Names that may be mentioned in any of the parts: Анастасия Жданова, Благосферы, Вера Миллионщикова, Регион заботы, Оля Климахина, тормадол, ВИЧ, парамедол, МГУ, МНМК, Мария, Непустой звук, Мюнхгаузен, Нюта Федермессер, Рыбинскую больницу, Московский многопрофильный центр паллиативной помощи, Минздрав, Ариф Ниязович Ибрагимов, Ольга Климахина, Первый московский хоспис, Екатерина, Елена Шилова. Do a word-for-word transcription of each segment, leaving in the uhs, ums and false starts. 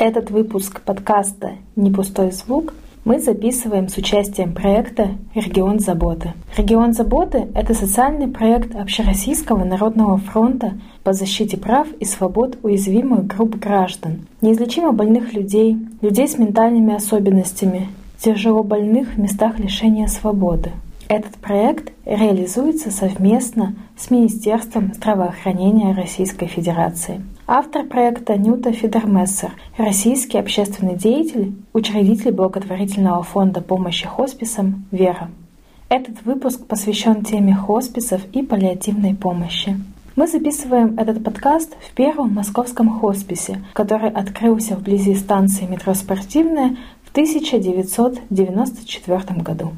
Этот выпуск подкаста «Непустой звук» мы записываем с участием проекта «Регион заботы». «Регион заботы» — это социальный проект Общероссийского народного фронта по защите прав и свобод уязвимых групп граждан, неизлечимо больных людей, людей с ментальными особенностями, тяжело больных в местах лишения свободы. Этот проект реализуется совместно с Министерством здравоохранения Российской Федерации. Автор проекта Нюта Федермессер, российский общественный деятель, учредитель Благотворительного фонда помощи хосписам «Вера». Этот выпуск посвящен теме хосписов и паллиативной помощи. Мы записываем этот подкаст в Первом московском хосписе, который открылся вблизи станции метро «Спортивная» в тысяча девятьсот девяносто четвёртом году.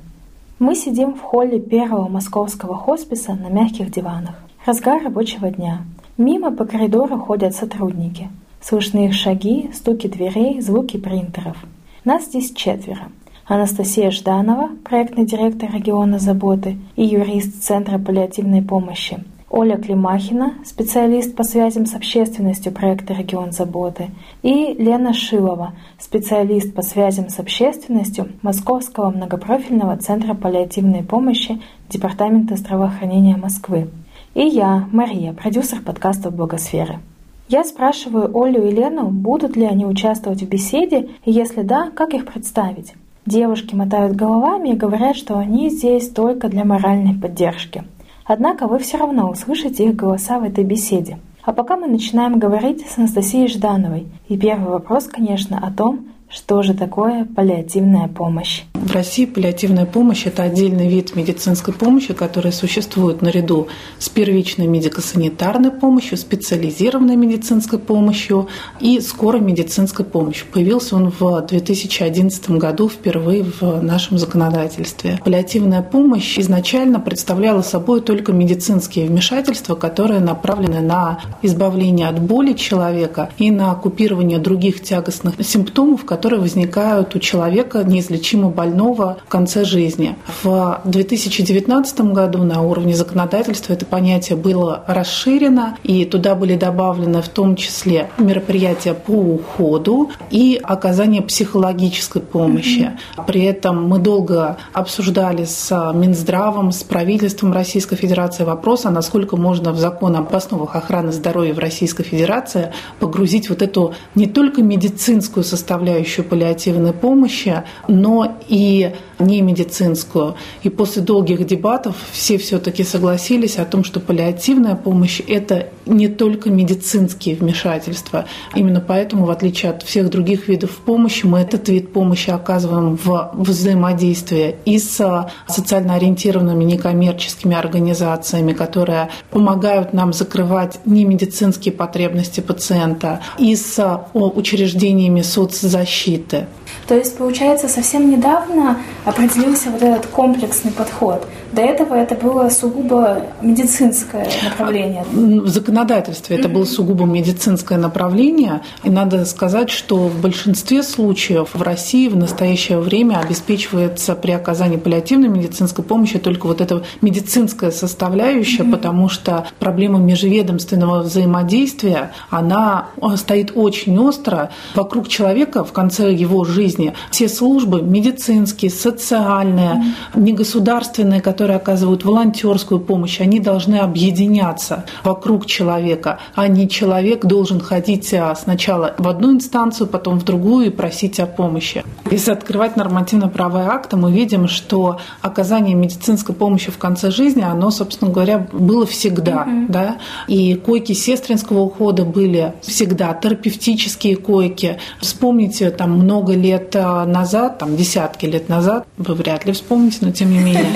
Мы сидим в холле Первого московского хосписа на мягких диванах. Разгар рабочего дня. Мимо по коридору ходят сотрудники. Слышны их шаги, стуки дверей, звуки принтеров. Нас здесь четверо. Анастасия Жданова, проектный директор региона заботы и юрист Центра паллиативной помощи. Оля Климахина, специалист по связям с общественностью проекта «Регион заботы». И Елена Шилова, специалист по связям с общественностью Московского многопрофильного центра паллиативной помощи Департамента здравоохранения Москвы. И я, Мария, продюсер подкастов «Благосферы». Я спрашиваю Олю и Лену, будут ли они участвовать в беседе, и если да, как их представить. Девушки мотают головами и говорят, что они здесь только для моральной поддержки. Однако вы все равно услышите их голоса в этой беседе. А пока мы начинаем говорить с Анастасией Ждановой. И первый вопрос, конечно, о том, что же такое паллиативная помощь? В России паллиативная помощь – это отдельный вид медицинской помощи, который существует наряду с первичной медико-санитарной помощью, специализированной медицинской помощью и скорой медицинской помощью. Появился он в две тысячи одиннадцатом году впервые в нашем законодательстве. Паллиативная помощь изначально представляла собой только медицинские вмешательства, которые направлены на избавление от боли человека и на купирование других тягостных симптомов, которые которые возникают у человека неизлечимо больного в конце жизни. В две тысячи девятнадцатом году на уровне законодательства это понятие было расширено, и туда были добавлены в том числе мероприятия по уходу и оказание психологической помощи. При этом мы долго обсуждали с Минздравом, с правительством Российской Федерации вопрос, а насколько можно в закон об основах охраны здоровья в Российской Федерации погрузить вот эту не только медицинскую составляющую паллиативной помощи, но и не медицинскую. И после долгих дебатов все все-таки согласились о том, что паллиативная помощь – это не только медицинские вмешательства. Именно поэтому, в отличие от всех других видов помощи, мы этот вид помощи оказываем в взаимодействии и с социально ориентированными некоммерческими организациями, которые помогают нам закрывать немедицинские потребности пациента, и с учреждениями соцзащиты. То есть, получается, совсем недавно определился вот этот комплексный подход. До этого это было сугубо медицинское направление. В законодательстве это было сугубо медицинское направление. И надо сказать, что в большинстве случаев в России в настоящее время обеспечивается при оказании паллиативной медицинской помощи только вот эта медицинская составляющая, mm-hmm. потому что проблема межведомственного взаимодействия, она стоит очень остро. Вокруг человека в конце его жизни все службы медицинские, социальные, mm-hmm. негосударственные, которые которые оказывают волонтерскую помощь, они должны объединяться вокруг человека, а не человек должен ходить сначала в одну инстанцию, потом в другую и просить о помощи. Если открывать нормативно-правовые акты, мы видим, что оказание медицинской помощи в конце жизни, оно, собственно говоря, было всегда. Mm-hmm. Да? И койки сестринского ухода были всегда, терапевтические койки. Вспомните, там много лет назад, там десятки лет назад, вы вряд ли вспомните, но тем не менее,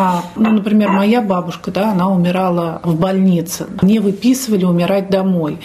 А, ну, например, моя бабушка, да, она умирала в больнице. Не выписывали умирать домой.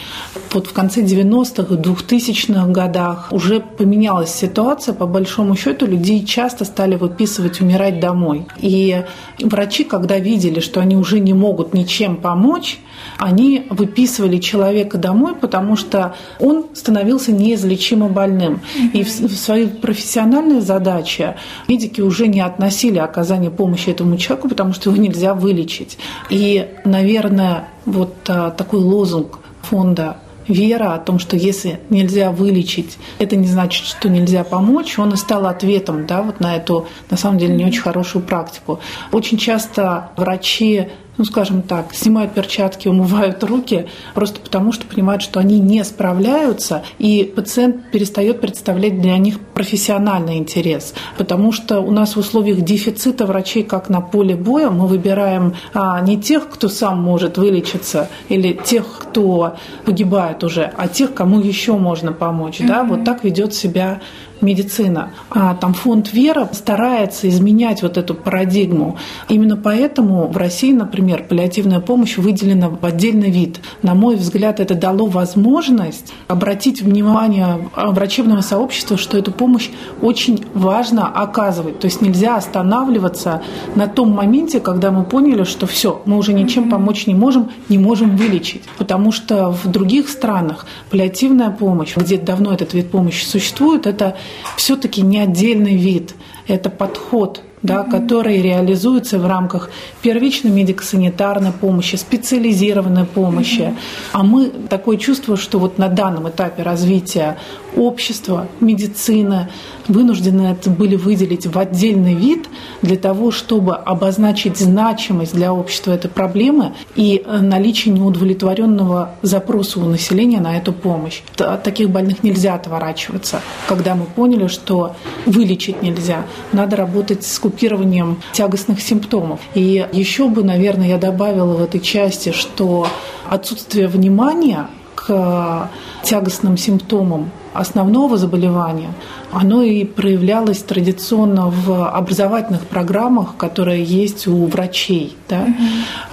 Вот в конце девяностых, двухтысячных годах уже поменялась ситуация. По большому счету людей часто стали выписывать умирать домой. И врачи, когда видели, что они уже не могут ничем помочь, они выписывали человека домой, потому что он становился неизлечимо больным. И в свои профессиональные задачи медики уже не относили оказание помощи этому человеку, потому что его нельзя вылечить. И, наверное, вот такой лозунг фонда вера о том, что если нельзя вылечить, это не значит, что нельзя помочь, он и стал ответом, да, вот на эту, на самом деле, не очень хорошую практику. Очень часто врачи, ну, скажем так, снимают перчатки, умывают руки, просто потому что понимают, что они не справляются, и пациент перестает представлять для них профессиональный интерес. Потому что у нас в условиях дефицита врачей, как на поле боя, мы выбираем а, не тех, кто сам может вылечиться, или тех, кто погибает уже, а тех, кому еще можно помочь. Mm-hmm. Да? Вот так ведет себя медицина. А там фонд «Вера» старается изменять вот эту парадигму. Именно поэтому в России, например, паллиативная помощь выделена в отдельный вид. На мой взгляд, это дало возможность обратить внимание врачебного сообщества, что эту помощь очень важно оказывать. То есть нельзя останавливаться на том моменте, когда мы поняли, что все, мы уже ничем помочь не можем, не можем вылечить. Потому что в других странах паллиативная помощь, где давно этот вид помощи существует, это все-таки не отдельный вид, это подход, да, который реализуется в рамках первичной медико-санитарной помощи, специализированной помощи. Mm-hmm. А мы такое чувство, что вот на данном этапе развития общества, медицины вынуждены это были выделить в отдельный вид для того, чтобы обозначить значимость для общества этой проблемы и наличие неудовлетворенного запроса у населения на эту помощь. От таких больных нельзя отворачиваться, когда мы поняли, что вылечить нельзя. Надо работать с купированием тягостных симптомов. И еще бы, наверное, я добавила в этой части, что отсутствие внимания к тягостным симптомам основного заболевания, оно и проявлялось традиционно в образовательных программах, которые есть у врачей, да? Mm-hmm.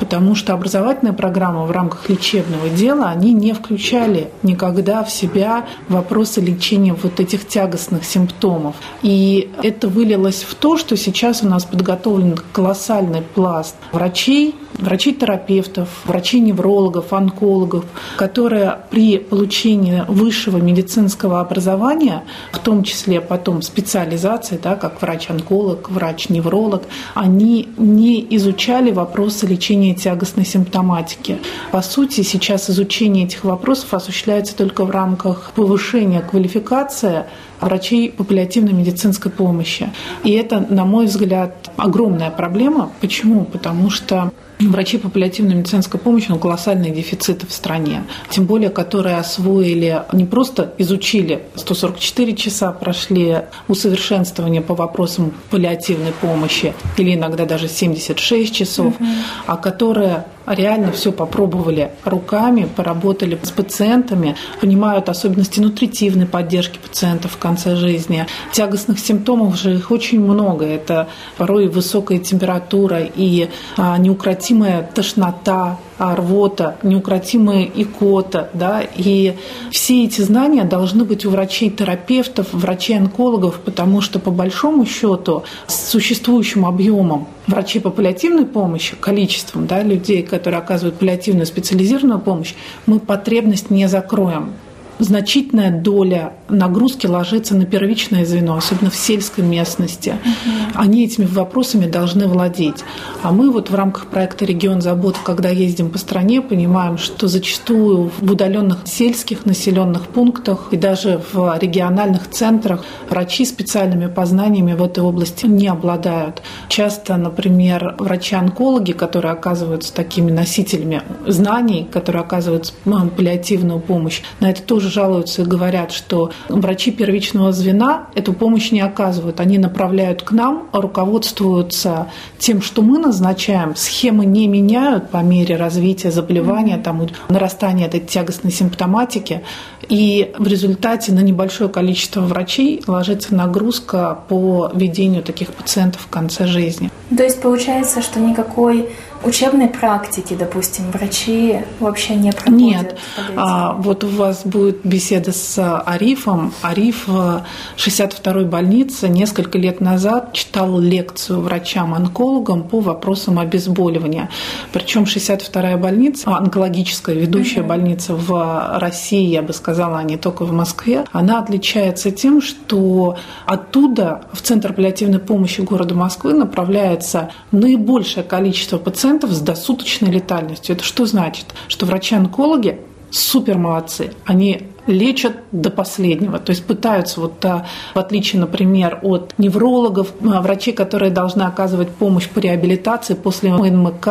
Потому что образовательные программы в рамках лечебного дела, они не включали никогда в себя вопросы лечения вот этих тягостных симптомов. И это вылилось в то, что сейчас у нас подготовлен колоссальный пласт врачей, врачей-терапевтов, врачей-неврологов, онкологов, которые при получении высшего медицинского образования, в том числе потом специализации, да, как врач-онколог, врач-невролог, они не изучали вопросы лечения тягостной симптоматики. По сути, сейчас изучение этих вопросов осуществляется только в рамках повышения квалификации врачей паллиативно-медицинской помощи. И это, на мой взгляд, огромная проблема. Почему? Потому что врачи паллиативной медицинской помощи, ну, колоссальные дефициты в стране. Тем более, которые освоили, не просто изучили, сто сорок четыре часа прошли усовершенствование по вопросам паллиативной помощи, или иногда даже семьдесят шесть часов, mm-hmm. а которые реально все попробовали руками, поработали с пациентами, понимают особенности нутритивной поддержки пациентов в конце жизни. Тягостных симптомов же их очень много. Это порой высокая температура и а, неукротимая тошнота, рвота, неукротимая икота, да, и все эти знания должны быть у врачей-терапевтов, врачей-онкологов, потому что, по большому счету, с существующим объемом врачей по паллиативной помощи, количеством, да, людей, которые оказывают паллиативную специализированную помощь, мы потребность не закроем. Значительная доля нагрузки ложится на первичное звено, особенно в сельской местности. Uh-huh. Они этими вопросами должны владеть. А мы вот в рамках проекта «Регион заботы», когда ездим по стране, понимаем, что зачастую в удаленных сельских населенных пунктах и даже в региональных центрах врачи специальными познаниями в этой области не обладают. Часто, например, врачи-онкологи, которые оказываются такими носителями знаний, которые оказывают паллиативную помощь, на это тоже жалуются и говорят, что врачи первичного звена эту помощь не оказывают. Они направляют к нам, руководствуются тем, что мы назначаем. Схемы не меняют по мере развития заболевания, там, нарастания этой тягостной симптоматики. И в результате на небольшое количество врачей ложится нагрузка по ведению таких пациентов в конце жизни. То есть получается, что никакой учебной практики, допустим, врачи вообще не проходят? Нет. А, вот у вас будет беседа с Арифом. Ариф в шестьдесят второй больнице несколько лет назад читал лекцию врачам-онкологам по вопросам обезболивания. Причем шестьдесят вторая больница, онкологическая ведущая mm-hmm. больница в России, я бы сказала, а не только в Москве, она отличается тем, что оттуда в Центр паллиативной помощи города Москвы направляется наибольшее количество пациентов с досуточной летальностью. Это что значит? Что врачи-онкологи супер молодцы. Они лечат до последнего, то есть пытаются, вот, в отличие, например, от неврологов, врачей, которые должны оказывать помощь по реабилитации после МНМК,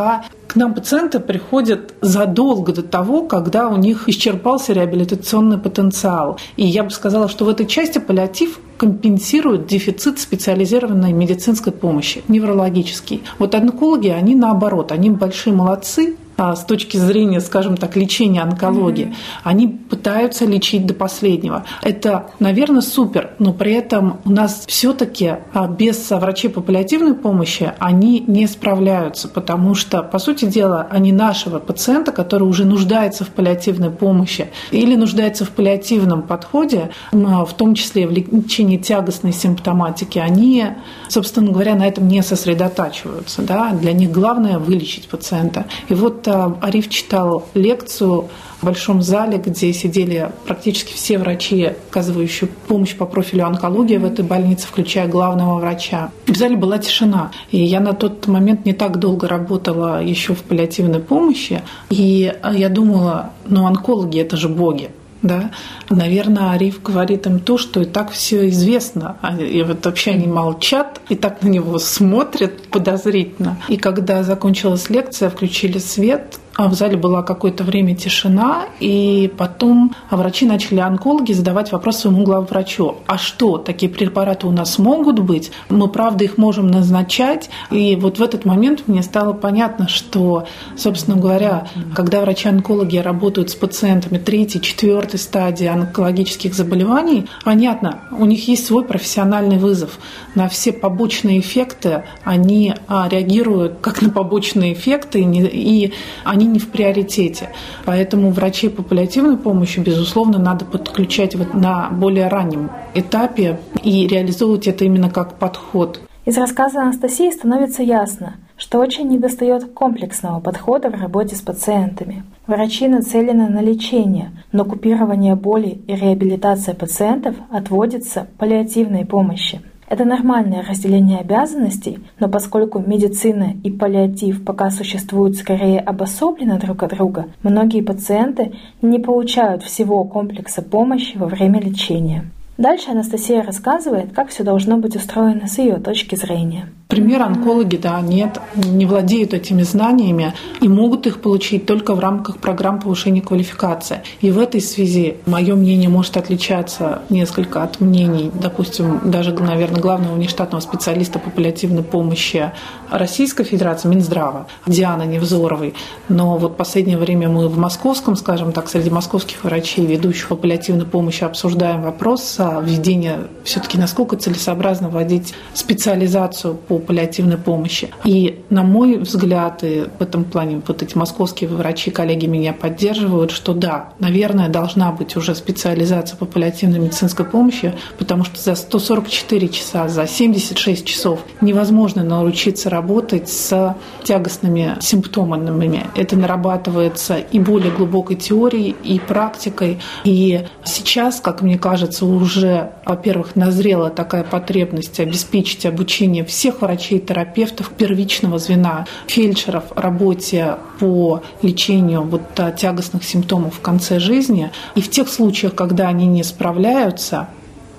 к нам пациенты приходят задолго до того, когда у них исчерпался реабилитационный потенциал. И я бы сказала, что в этой части паллиатив компенсирует дефицит специализированной медицинской помощи, неврологический. Вот онкологи, они наоборот, они большие молодцы, с точки зрения, скажем так, лечения онкологии, mm-hmm. они пытаются лечить до последнего. Это, наверное, супер, но при этом у нас все-таки без врачей по паллиативной помощи они не справляются, потому что, по сути дела, они нашего пациента, который уже нуждается в паллиативной помощи или нуждается в паллиативном подходе, в том числе в лечении тягостной симптоматики, они, собственно говоря, на этом не сосредотачиваются. Да? Для них главное вылечить пациента. И вот Ариф читал лекцию в большом зале, где сидели практически все врачи, оказывающие помощь по профилю онкологии в этой больнице, включая главного врача. В зале была тишина. И я на тот момент не так долго работала еще в паллиативной помощи. И я думала, ну онкологи – это же боги. Да? Наверное, Ариф говорит им то, что и так все известно. И вот вообще они молчат, и так на него смотрят подозрительно. И когда закончилась лекция, включили свет, а в зале была какое-то время тишина, и потом врачи начали, онкологи, задавать вопрос своему главврачу. А что, такие препараты у нас могут быть? Мы, правда, их можем назначать? И вот в этот момент мне стало понятно, что, собственно говоря, когда врачи-онкологи работают с пациентами третьей, четвертой стадии онкологических заболеваний, понятно, у них есть свой профессиональный вызов. На все побочные эффекты они реагируют как на побочные эффекты, и они не в приоритете. Поэтому врачей по паллиативной помощи, безусловно, надо подключать вот на более раннем этапе и реализовывать это именно как подход. Из рассказа Анастасии становится ясно, что очень недостает комплексного подхода в работе с пациентами. Врачи нацелены на лечение, но купирование боли и реабилитация пациентов отводится паллиативной помощи. Это нормальное разделение обязанностей, но поскольку медицина и паллиатив пока существуют скорее обособленно друг от друга, многие пациенты не получают всего комплекса помощи во время лечения. Дальше Анастасия рассказывает, как все должно быть устроено с ее точки зрения. Например, онкологи, да, нет, не владеют этими знаниями и могут их получить только в рамках программ повышения квалификации. И в этой связи мое мнение может отличаться несколько от мнений, допустим, даже, наверное, главного внештатного специалиста по паллиативной помощи Российской Федерации, Минздрава, Дианы Невзоровой. Но вот в последнее время мы в московском, скажем так, среди московских врачей, ведущих по паллиативной помощи, обсуждаем вопрос введения все-таки, насколько целесообразно вводить специализацию по паллиативной помощи. И, на мой взгляд, и в этом плане вот эти московские врачи, коллеги меня поддерживают, что да, наверное, должна быть уже специализация по паллиативной медицинской помощи, потому что за сто сорок четыре часа, за семьдесят шесть часов невозможно научиться работать с тягостными симптомами. Это нарабатывается и более глубокой теорией, и практикой. И сейчас, как мне кажется, уже, во-первых, назрела такая потребность обеспечить обучение всех врачей, терапевтов первичного звена, фельдшеров в работе по лечению вот тягостных симптомов в конце жизни. И в тех случаях, когда они не справляются,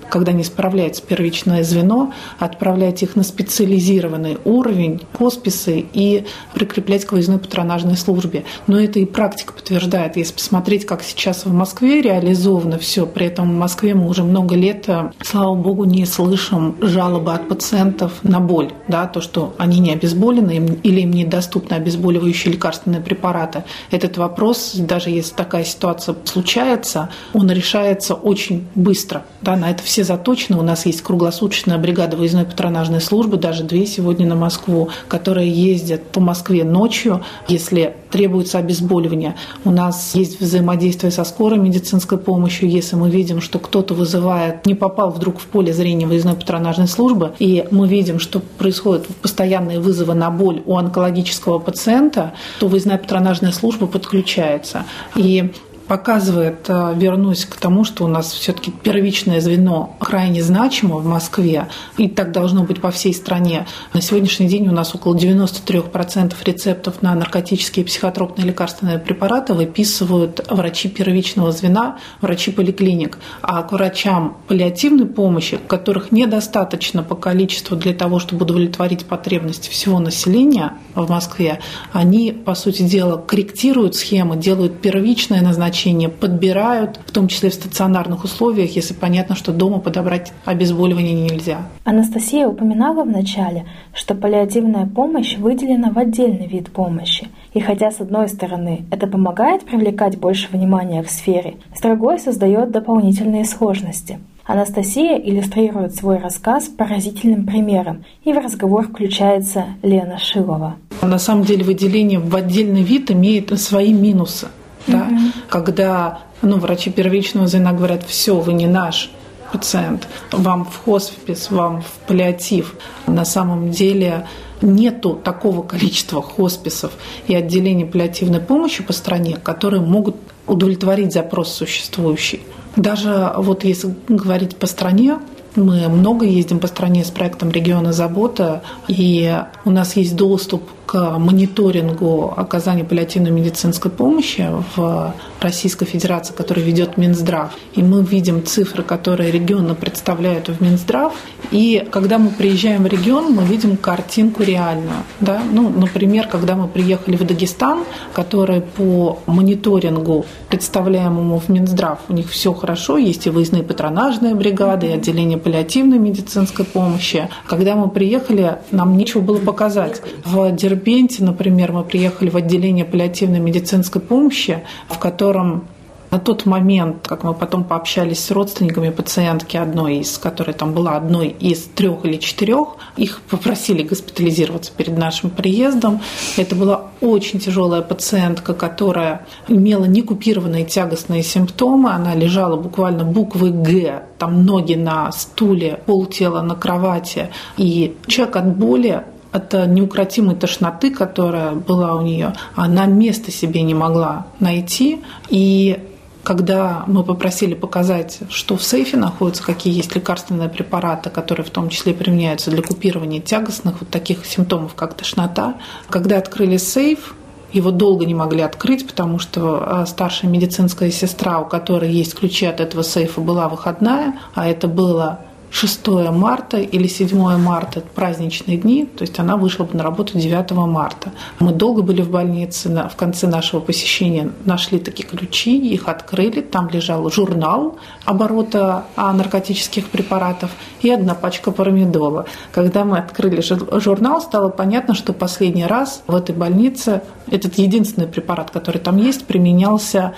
когда не справляется первичное звено, отправлять их на специализированный уровень, хосписы и прикреплять к выездной патронажной службе. Но это и практика подтверждает. Если посмотреть, как сейчас в Москве реализовано все, при этом в Москве мы уже много лет, слава богу, не слышим жалобы от пациентов на боль, да, то, что они не обезболены или им недоступны обезболивающие лекарственные препараты. Этот вопрос, даже если такая ситуация случается, он решается очень быстро. Да, на это все заточены. У нас есть круглосуточная бригада выездной патронажной службы, даже две сегодня на Москву, которые ездят по Москве ночью, если требуется обезболивание. У нас есть взаимодействие со скорой медицинской помощью. Если мы видим, что кто-то вызывает, не попал вдруг в поле зрения выездной патронажной службы, и мы видим, что происходят постоянные вызовы на боль у онкологического пациента, то выездная патронажная служба подключается. И показывает, вернусь к тому, что у нас все-таки первичное звено крайне значимо в Москве, и так должно быть по всей стране. На сегодняшний день у нас около девяносто три процента рецептов на наркотические и психотропные лекарственные препараты выписывают врачи первичного звена, врачи поликлиник, а к врачам паллиативной помощи, которых недостаточно по количеству для того, чтобы удовлетворить потребности всего населения в Москве, они, по сути дела, корректируют схемы, делают первичное назначение, подбирают, в том числе в стационарных условиях, если понятно, что дома подобрать обезболивание нельзя. Анастасия упоминала вначале, что паллиативная помощь выделена в отдельный вид помощи. И хотя, с одной стороны, это помогает привлекать больше внимания к сфере, с другой создает дополнительные сложности. Анастасия иллюстрирует свой рассказ поразительным примером, и в разговор включается Лена Шилова. На самом деле выделение в отдельный вид имеет свои минусы. Да? Угу. Когда ну, врачи первичного звена говорят: «Все, вы не наш пациент, вам в хоспис, вам в паллиатив». На самом деле нету такого количества хосписов и отделений паллиативной помощи по стране, которые могут удовлетворить запрос существующий. Даже вот если говорить по стране, мы много ездим по стране с проектом «Регион заботы», и у нас есть доступ к мониторингу оказания паллиативной медицинской помощи в Российской Федерации, который ведет Минздрав. И мы видим цифры, которые регионы представляют в Минздрав. И когда мы приезжаем в регион, мы видим картинку реальную. Да? Ну, например, когда мы приехали в Дагестан, который по мониторингу, представляемому в Минздрав, у них все хорошо, есть и выездные патронажные бригады, и отделение паллиативной медицинской помощи. Когда мы приехали, нам нечего было показать. В Дербенте, например, мы приехали в отделение паллиативной медицинской помощи, в котором на тот момент, как мы потом пообщались с родственниками пациентки одной из, которая там была одной из трех или четырех, их попросили госпитализироваться перед нашим приездом. Это была очень тяжелая пациентка, которая имела некупированные тягостные симптомы. Она лежала буквально буквы «Г», там ноги на стуле, полтела на кровати. И человек от боли, от неукротимой тошноты, которая была у нее, она места себе не могла найти. И когда мы попросили показать, что в сейфе находятся, какие есть лекарственные препараты, которые в том числе применяются для купирования тягостных вот таких симптомов, как тошнота, когда открыли сейф, его долго не могли открыть, потому что старшая медицинская сестра, у которой есть ключи от этого сейфа, была выходная, а это было шестого марта или седьмого марта, праздничные дни, то есть она вышла бы на работу девятого марта. Мы долго были в больнице, в конце нашего посещения нашли такие ключи, их открыли, там лежал журнал оборота наркотических препаратов и одна пачка парамедола. Когда мы открыли журнал, стало понятно, что последний раз в этой больнице этот единственный препарат, который там есть, применялся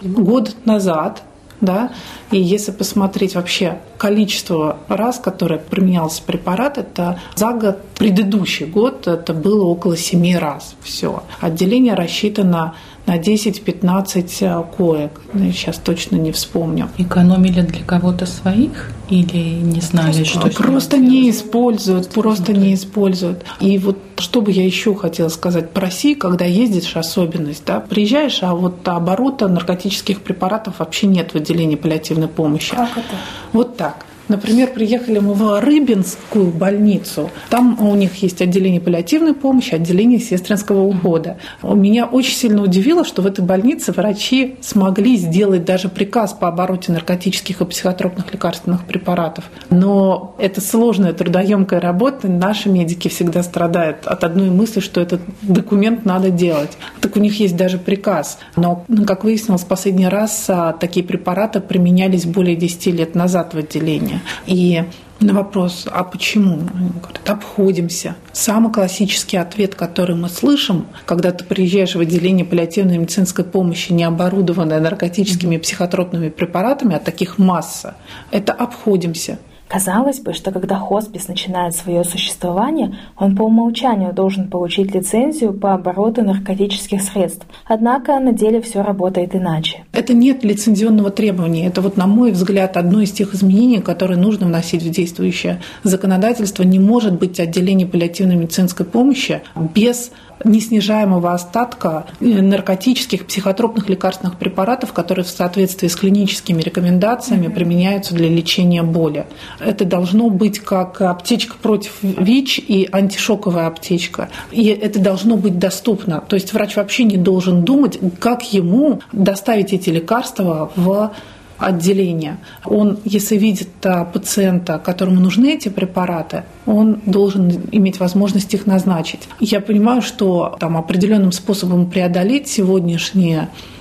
год назад. Да? И если посмотреть вообще количество раз, которые применялся препарат, это за год, предыдущий год, это было около семи раз. Все. Отделение рассчитано на десять-пятнадцать коек. Я сейчас точно не вспомню. Экономили для кого-то своих или не знали, что... Просто не используют, просто не используют. И вот что бы я еще хотела сказать про России, когда ездишь, особенность, да, приезжаешь, а вот оборота наркотических препаратов вообще нет в отделении паллиативной помощи. Как это? Вот так. Например, приехали мы в Рыбинскую больницу. Там у них есть отделение паллиативной помощи, отделение сестринского ухода. Меня очень сильно удивило, что в этой больнице врачи смогли сделать даже приказ по обороте наркотических и психотропных лекарственных препаратов. Но это сложная, трудоемкая работа. Наши медики всегда страдают от одной мысли, что этот документ надо делать. Так у них есть даже приказ. Но, как выяснилось, в последний раз такие препараты применялись более десяти лет назад в отделении. И на вопрос, а почему? Они говорят, обходимся. Самый классический ответ, который мы слышим, когда ты приезжаешь в отделение паллиативной медицинской помощи, не оборудованное наркотическими и психотропными препаратами, а таких масса, это «обходимся». Казалось бы, что когда хоспис начинает свое существование, он по умолчанию должен получить лицензию по обороту наркотических средств. Однако на деле все работает иначе. Это нет лицензионного требования. Это, вот, на мой взгляд, одно из тех изменений, которые нужно вносить в действующее законодательство. Не может быть отделение паллиативной медицинской помощи без неснижаемого остатка наркотических, психотропных лекарственных препаратов, которые в соответствии с клиническими рекомендациями применяются для лечения боли. Это должно быть как аптечка против ВИЧ и антишоковая аптечка. И это должно быть доступно. То есть врач вообще не должен думать, как ему доставить эти лекарства в отделение. Он, если видит пациента, которому нужны эти препараты, он должен иметь возможность их назначить. Я понимаю, что там определенным способом преодолеть сегодняшний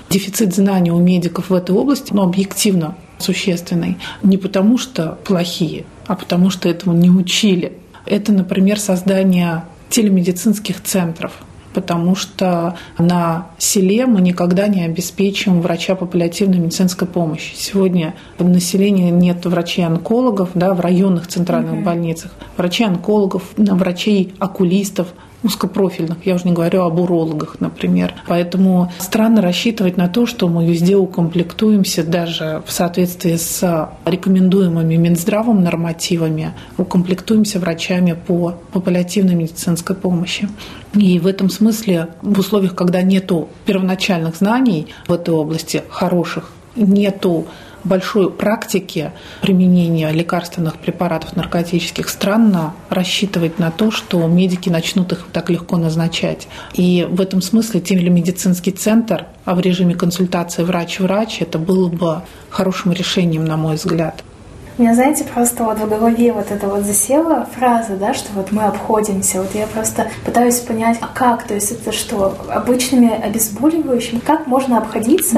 дефицит знаний у медиков в этой области, но объективно существенный, не потому что плохие, а потому что этому не учили. Это, например, создание телемедицинских центров, потому что на селе мы никогда не обеспечим врача паллиативной медицинской помощи. Сегодня в населении нет врачей-онкологов, да, в районных центральных mm-hmm. больницах, врачей-онкологов, врачей-окулистов, узкопрофильных, я уже не говорю об урологах, например. Поэтому странно рассчитывать на то, что мы везде укомплектуемся, даже в соответствии с рекомендуемыми Минздравом нормативами, укомплектуемся врачами по паллиативной медицинской помощи. И в этом смысле в условиях, когда нету первоначальных знаний в этой области, хороших, нету большой практики применения лекарственных препаратов наркотических, странно рассчитывать на то, что медики начнут их так легко назначать. И в этом смысле телемедицинский центр, а в режиме консультации врач-врач, это было бы хорошим решением, на мой взгляд. У меня, знаете, просто вот в голове вот эта вот засела фраза, да, что вот мы обходимся. Вот я просто пытаюсь понять, а как, то есть это что, обычными обезболивающими, как можно обходиться?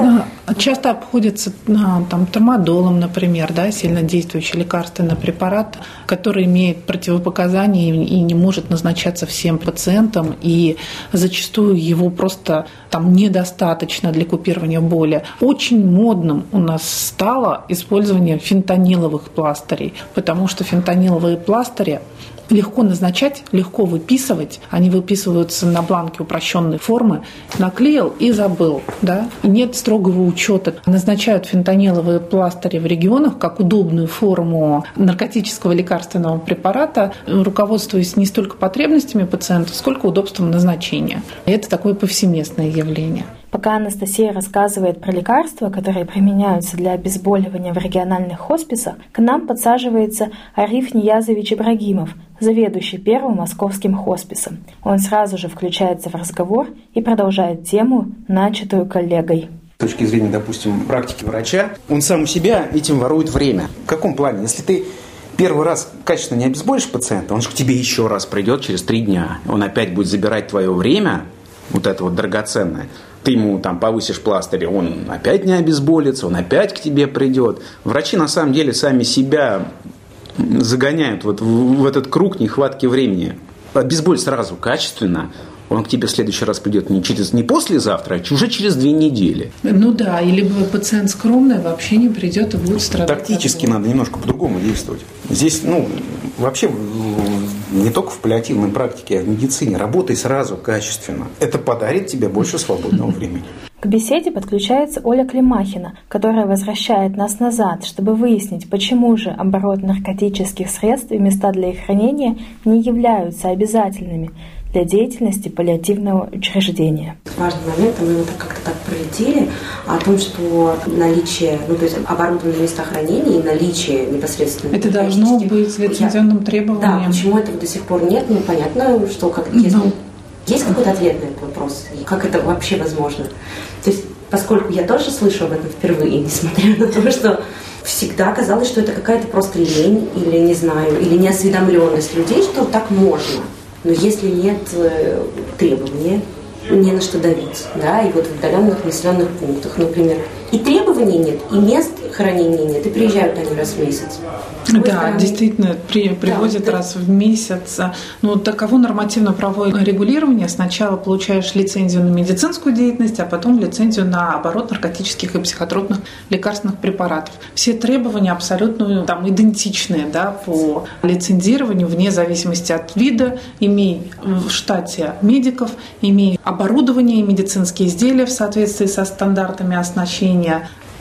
Да, часто обходятся там тормадолом, например, да, сильнодействующий лекарственный препарат, который имеет противопоказания и не может назначаться всем пациентам, и зачастую его просто там недостаточно для купирования боли. Очень модным у нас стало использование фентаниловых пластырей, потому что фентаниловые пластыри легко назначать, легко выписывать. Они выписываются на бланке упрощенной формы. Наклеил и забыл. Да? Нет строгого учета. Назначают фентаниловые пластыри в регионах как удобную форму наркотического лекарственного препарата, руководствуясь не столько потребностями пациента, сколько удобством назначения. И это такое повсеместное явление. Пока Анастасия рассказывает про лекарства, которые применяются для обезболивания в региональных хосписах, к нам подсаживается Ариф Ниязович Ибрагимов, заведующий Первым московским хосписом. Он сразу же включается в разговор и продолжает тему, начатую коллегой. С точки зрения, допустим, практики врача, он сам у себя этим ворует время. В каком плане? Если ты первый раз качественно не обезболишь пациента, он же к тебе еще раз придет через три дня. Он опять будет забирать твое время, вот это вот драгоценное. Ты ему там повысишь пластырь, он опять не обезболится, он опять к тебе придет. Врачи на самом деле сами себя загоняют вот в этот круг нехватки времени. Обезболь сразу качественно, он к тебе в следующий раз придет не, через, не послезавтра, а уже через две недели. Ну да, или пациент скромный вообще не придет и будет страдать. Тактически надо немножко по-другому действовать. Здесь, ну, вообще не только в паллиативной практике, а в медицине. Работай сразу качественно. Это подарит тебе больше свободного времени. К беседе подключается Оля Климахина, которая возвращает нас назад, чтобы выяснить, почему же оборот наркотических средств и места для их хранения не являются обязательными для деятельности паллиативного учреждения. Важный момент, мы его как-то так пролетели, о том, что наличие, ну то есть оборудованные места хранения и наличие непосредственно... Это должно быть лицензионным требованием. Да, почему этого до сих пор нет, непонятно, что как если... Но... Есть какой-то ответ на этот вопрос? Как это вообще возможно? То есть, поскольку я тоже слышу об этом впервые, несмотря на то, что всегда казалось, что это какая-то просто лень или, не знаю, или неосведомленность людей, что так можно. Но если нет требований, не на что давить, да, и вот в отдаленных населенных пунктах, например, и требований нет, и мест хранения нет, и приезжают они раз в месяц. Вы да, хранили? Действительно, при, привозят да, раз да. в месяц. Но таково нормативно-правовое регулирование. Сначала получаешь лицензию на медицинскую деятельность, а потом лицензию на оборот наркотических и психотропных лекарственных препаратов. Все требования абсолютно там, идентичные, да, по лицензированию, вне зависимости от вида. Имей в штате медиков, имей оборудование и медицинские изделия в соответствии со стандартами оснащения.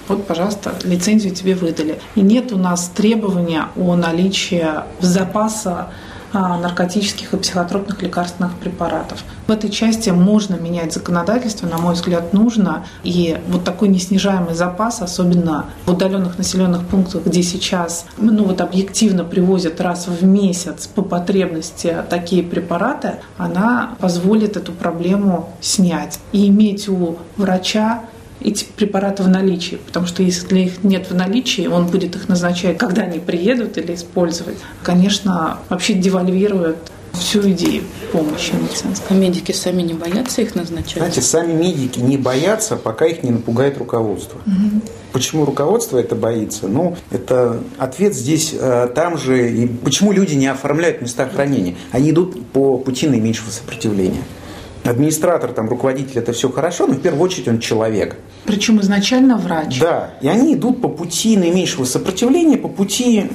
Вот, пожалуйста, лицензию тебе выдали. И нет у нас требования о наличии запаса наркотических и психотропных лекарственных препаратов. В этой части можно менять законодательство, на мой взгляд, нужно. И вот такой неснижаемый запас, особенно в удаленных населенных пунктах, где сейчас ну вот объективно привозят раз в месяц по потребности такие препараты, она позволит эту проблему снять и иметь у врача эти препараты в наличии, потому что если их нет в наличии, он будет их назначать, когда они приедут, или использовать. Конечно, вообще девальвирует всю идею помощи медицинской. А медики сами не боятся их назначать? Знаете, сами медики не боятся, пока их не напугает руководство. Угу. Почему руководство это боится? Ну, это ответ здесь, там же. И почему люди не оформляют места хранения? Они идут по пути наименьшего сопротивления. Администратор, там, руководитель, это все хорошо, но в первую очередь он человек. Причем изначально врач. Да, и они идут по пути наименьшего сопротивления, по пути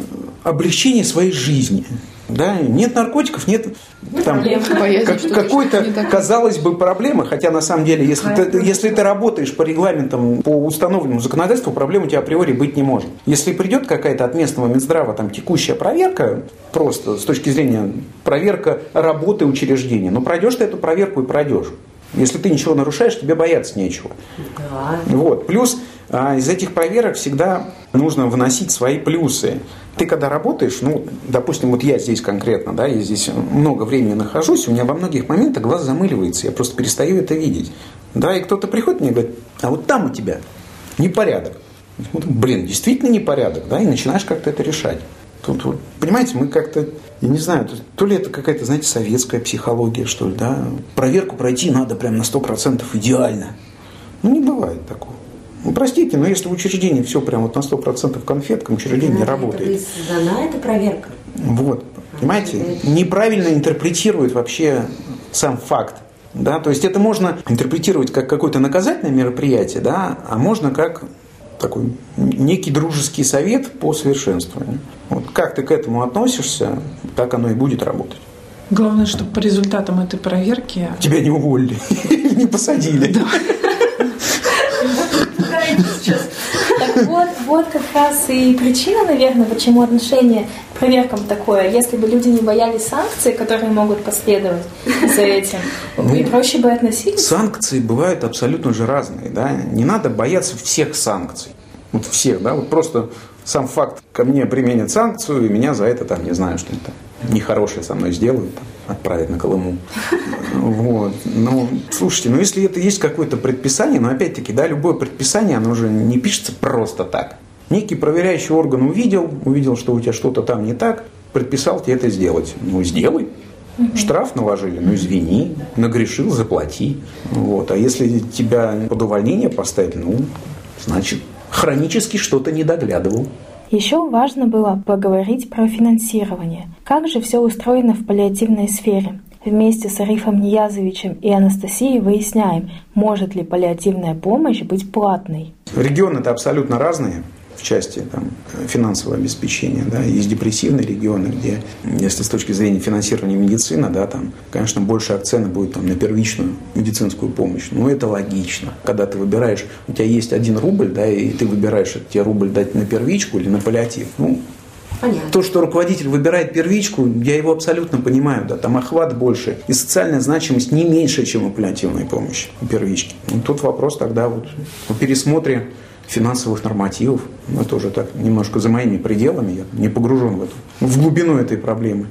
облегчения своей жизни. Да, нет наркотиков, нет там, как, какой-то, казалось бы, проблемы, хотя на самом деле, если ты, если ты работаешь по регламентам, по установленному законодательству, проблем у тебя априори быть не может. Если придет какая-то от местного Минздрава там, текущая проверка, просто с точки зрения проверка работы учреждения, но пройдешь ты эту проверку и пройдешь. Если ты ничего нарушаешь, тебе бояться нечего. Да. Вот. Плюс из этих проверок всегда нужно выносить свои плюсы. Ты когда работаешь, ну, допустим, вот я здесь конкретно, да, я здесь много времени нахожусь, у меня во многих моментах глаз замыливается, я просто перестаю это видеть. Да, и кто-то приходит мне и говорит, а вот там у тебя непорядок. Вот, блин, действительно непорядок, да, и начинаешь как-то это решать. Тут, вот, понимаете, мы как-то, я не знаю, то ли это какая-то, знаете, советская психология, что ли, да, проверку пройти надо прям на сто процентов идеально. Ну, не бывает такого. Ну, простите, но если в учреждении все прям вот на сто процентов конфетка, учреждение не работает. То есть создана эта проверка. Вот, понимаете, неправильно интерпретирует вообще сам факт. Да? То есть это можно интерпретировать как какое-то наказательное мероприятие, да, а можно как такой некий дружеский совет по совершенствованию. Вот как ты к этому относишься, так оно и будет работать. Главное, чтобы по результатам этой проверки... Тебя не уволили, не посадили. Так вот, вот как раз и причина, наверное, почему отношение к проверкам такое. Если бы люди не боялись санкций, которые могут последовать за этим, ну, проще бы относились. Санкции бывают абсолютно же разные, да. Не надо бояться всех санкций. Вот всех, да. Вот просто сам факт, ко мне применят санкцию, и меня за это там, не знаю, что-нибудь там нехорошее со мной сделают, там, отправят на Колыму. Вот. Ну, слушайте, ну если это есть какое-то предписание, но ну, опять-таки, да, любое предписание, оно же не пишется просто так. Некий проверяющий орган увидел, увидел, что у тебя что-то там не так, предписал тебе это сделать. Ну, сделай. Штраф наложили, ну извини, нагрешил, заплати. Вот. А если тебя под увольнение поставили, ну, значит, хронически что-то не доглядывал. Еще важно было поговорить про финансирование. Как же все устроено в паллиативной сфере? Вместе с Арифом Ниязовичем и Анастасией выясняем, может ли паллиативная помощь быть платной. Регионы-то абсолютно разные в части там, финансового обеспечения. Да. Есть депрессивные регионы, где, если с точки зрения финансирования медицины, да, там, конечно, больше акцента будет там, на первичную медицинскую помощь. Но это логично. Когда ты выбираешь, у тебя есть один рубль, да, и ты выбираешь, тебе рубль дать на первичку или на паллиатив. Ну, понятно. То, что руководитель выбирает первичку, я его абсолютно понимаю. Да, там охват больше и социальная значимость не меньше, чем у паллиативной помощи, у первички. Ну, тут вопрос тогда вот о пересмотре финансовых нормативов. Это уже так немножко за моими пределами, я не погружен в эту, в глубину этой проблемы.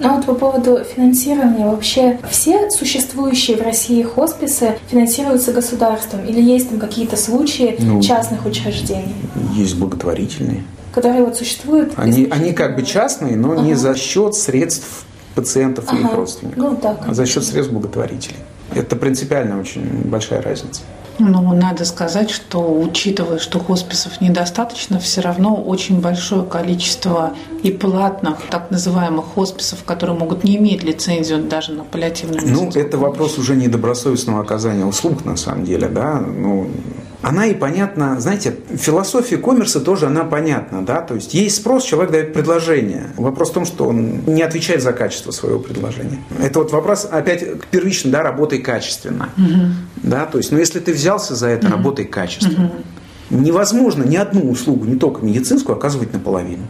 Ну вот по поводу финансирования, вообще все существующие в России хосписы финансируются государством или есть там какие-то случаи ну, частных учреждений? Есть благотворительные. Которые вот существуют? Они, они как бы частные, но ага. не за счет средств пациентов ага. и их родственников, ну, так. а за счет средств благотворителей. Это принципиально очень большая разница. Ну, надо сказать, что, учитывая, что хосписов недостаточно, все равно очень большое количество и платных, так называемых хосписов, которые могут не иметь лицензию даже на паллиативную медицину. Ну, это вопрос уже недобросовестного оказания услуг, на самом деле, да, ну... Она и понятна, знаете, философия коммерса тоже она понятна, да, то есть есть спрос, человек дает предложение. Вопрос в том, что он не отвечает за качество своего предложения. Это вот вопрос опять первично, да, работай качественно, угу. да, то есть, но ну, если ты взялся за это, угу. работай качественно. Угу. Невозможно ни одну услугу, не только медицинскую, оказывать наполовину.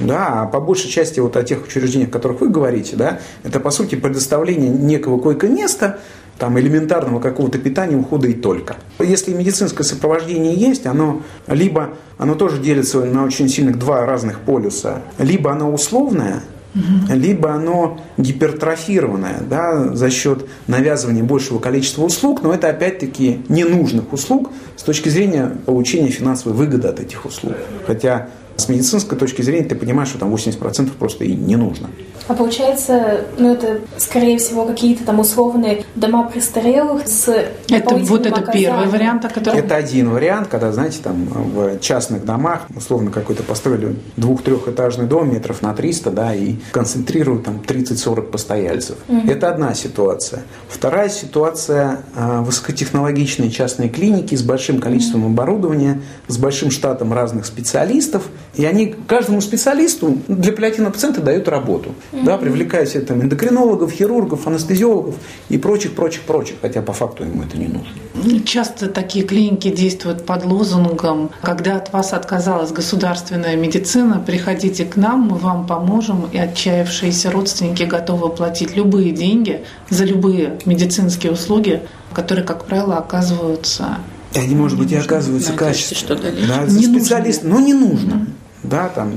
Да, а по большей части вот о тех учреждениях, о которых вы говорите, да, это по сути предоставление некого койко-места, там, элементарного какого-то питания, ухода и только. Если медицинское сопровождение есть, оно либо оно тоже делится на очень сильных два разных полюса, либо оно условное, угу. либо оно гипертрофированное, да, за счет навязывания большего количества услуг, но это опять-таки ненужных услуг с точки зрения получения финансовой выгоды от этих услуг. Хотя с медицинской точки зрения ты понимаешь, что там восемьдесят процентов просто и не нужно. А получается, ну это, скорее всего, какие-то там условные дома престарелых с это вот это оказанием. Первый вариант, о котором... Это один вариант, когда, знаете, там в частных домах, условно, какой-то построили двух-трехэтажный дом метров на триста, да, и концентрируют там тридцать-сорок постояльцев. Угу. Это одна ситуация. Вторая ситуация – высокотехнологичные частные клиники с большим количеством угу. оборудования, с большим штатом разных специалистов, и они каждому специалисту для паллиативного пациента дают работу, mm-hmm. да, привлекая себе там эндокринологов, хирургов, анестезиологов и прочих, прочих, прочих, хотя по факту ему это не нужно. Часто такие клиники действуют под лозунгом: «Когда от вас отказалась государственная медицина, приходите к нам, мы вам поможем», и отчаявшиеся родственники готовы платить любые деньги за любые медицинские услуги, которые, как правило, оказываются... И они, может не быть, нужно, и оказываются качественными. Да, специалист, нужно. Но не нужно. Mm-hmm. Да, там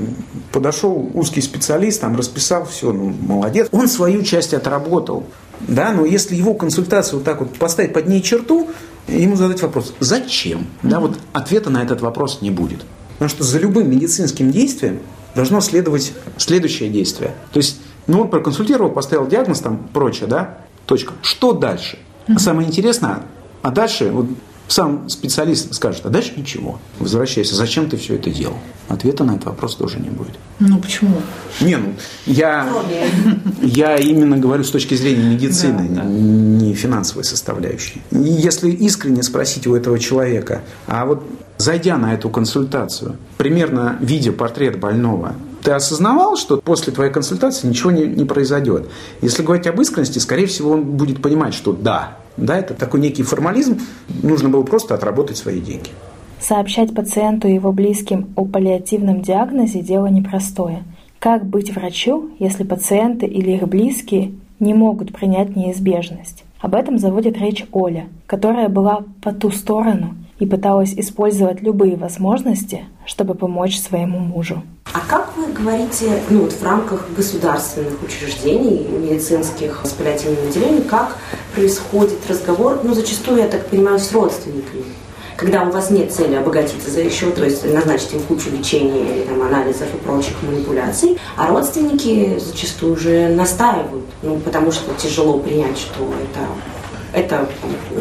подошел узкий специалист, там расписал все, ну молодец. Он свою часть отработал. Да, но если его консультацию вот так вот поставить под ней черту, ему задать вопрос: зачем? Mm-hmm. Да, вот ответа на этот вопрос не будет. Потому что за любым медицинским действием должно следовать следующее действие. То есть, ну он проконсультировал, поставил диагноз, там прочее, да, точка. Что дальше? Mm-hmm. Самое интересное, а дальше. Вот, сам специалист скажет: а дальше ничего. Возвращайся, зачем ты все это делал? Ответа на этот вопрос тоже не будет. Ну почему? Не, ну я, я именно говорю с точки зрения медицины, да, да. не финансовой составляющей. Если искренне спросить у этого человека, а вот зайдя на эту консультацию, примерно видя портрет больного, ты осознавал, что после твоей консультации ничего не, не произойдет? Если говорить об искренности, скорее всего, он будет понимать, что да. Да, это такой некий формализм. Нужно было просто отработать свои деньги. Сообщать пациенту и его близким о паллиативном диагнозе – дело непростое. Как быть врачу, если пациенты или их близкие не могут принять неизбежность? Об этом заводит речь Оля, которая была по ту сторону и пыталась использовать любые возможности, чтобы помочь своему мужу. А как вы говорите, ну вот в рамках государственных учреждений, медицинских, с паллиативным отделением, как происходит разговор, ну зачастую, я так понимаю, с родственниками, когда у вас нет цели обогатиться за еще, то есть назначить им кучу лечения или там анализов и прочих манипуляций, а родственники зачастую уже настаивают, ну потому что тяжело принять, что это... Это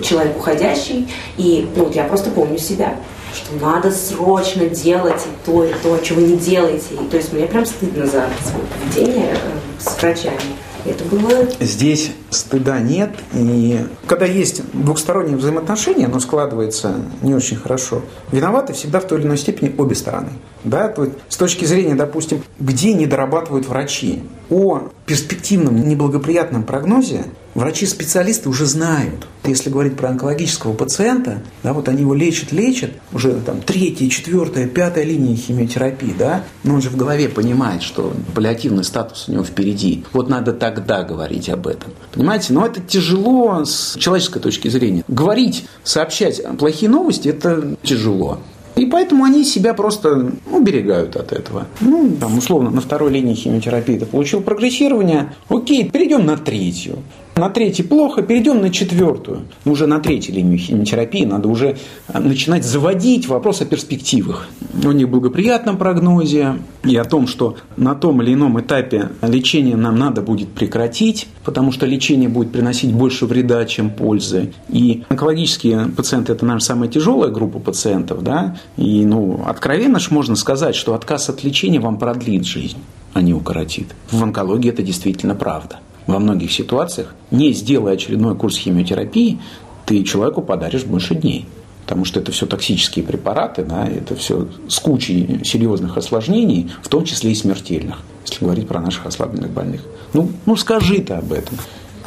человек уходящий, и ну, я просто помню себя, что надо срочно делать и то, и то, чего не делаете. И, то есть мне прям стыдно за свое поведение с врачами. Это было... Здесь стыда нет. И когда есть двухсторонние взаимоотношения, оно складывается не очень хорошо. Виноваты всегда в той или иной степени обе стороны. Да? То есть, с точки зрения, допустим, где не дорабатывают врачи, о перспективном неблагоприятном прогнозе врачи-специалисты уже знают. Если говорить про онкологического пациента, да, вот они его лечат, лечат, уже там третья, четвертая, пятая линия химиотерапии, да, но он же в голове понимает, что паллиативный статус у него впереди. Вот надо тогда говорить об этом. Понимаете? Но это тяжело с человеческой точки зрения. Говорить, сообщать плохие новости – это тяжело. И поэтому они себя просто уберегают от этого. Ну, там, условно, на второй линии химиотерапии ты получил прогрессирование. Окей, перейдем на третью. На третьей плохо, перейдем на четвертую. Но уже на третью линию химиотерапии надо уже начинать заводить вопрос о перспективах, о неблагоприятном прогнозе и о том, что на том или ином этапе лечение нам надо будет прекратить, потому что лечение будет приносить больше вреда, чем пользы. И онкологические пациенты – это, наверное, самая тяжелая группа пациентов, да? И, ну, откровенно ж можно сказать, что отказ от лечения вам продлит жизнь, а не укоротит. В онкологии это действительно правда. Во многих ситуациях, не сделая очередной курс химиотерапии, ты человеку подаришь больше дней. Потому что это все токсические препараты, да, это все с кучей серьезных осложнений, в том числе и смертельных, если говорить про наших ослабленных больных. Ну, ну скажи ты об этом.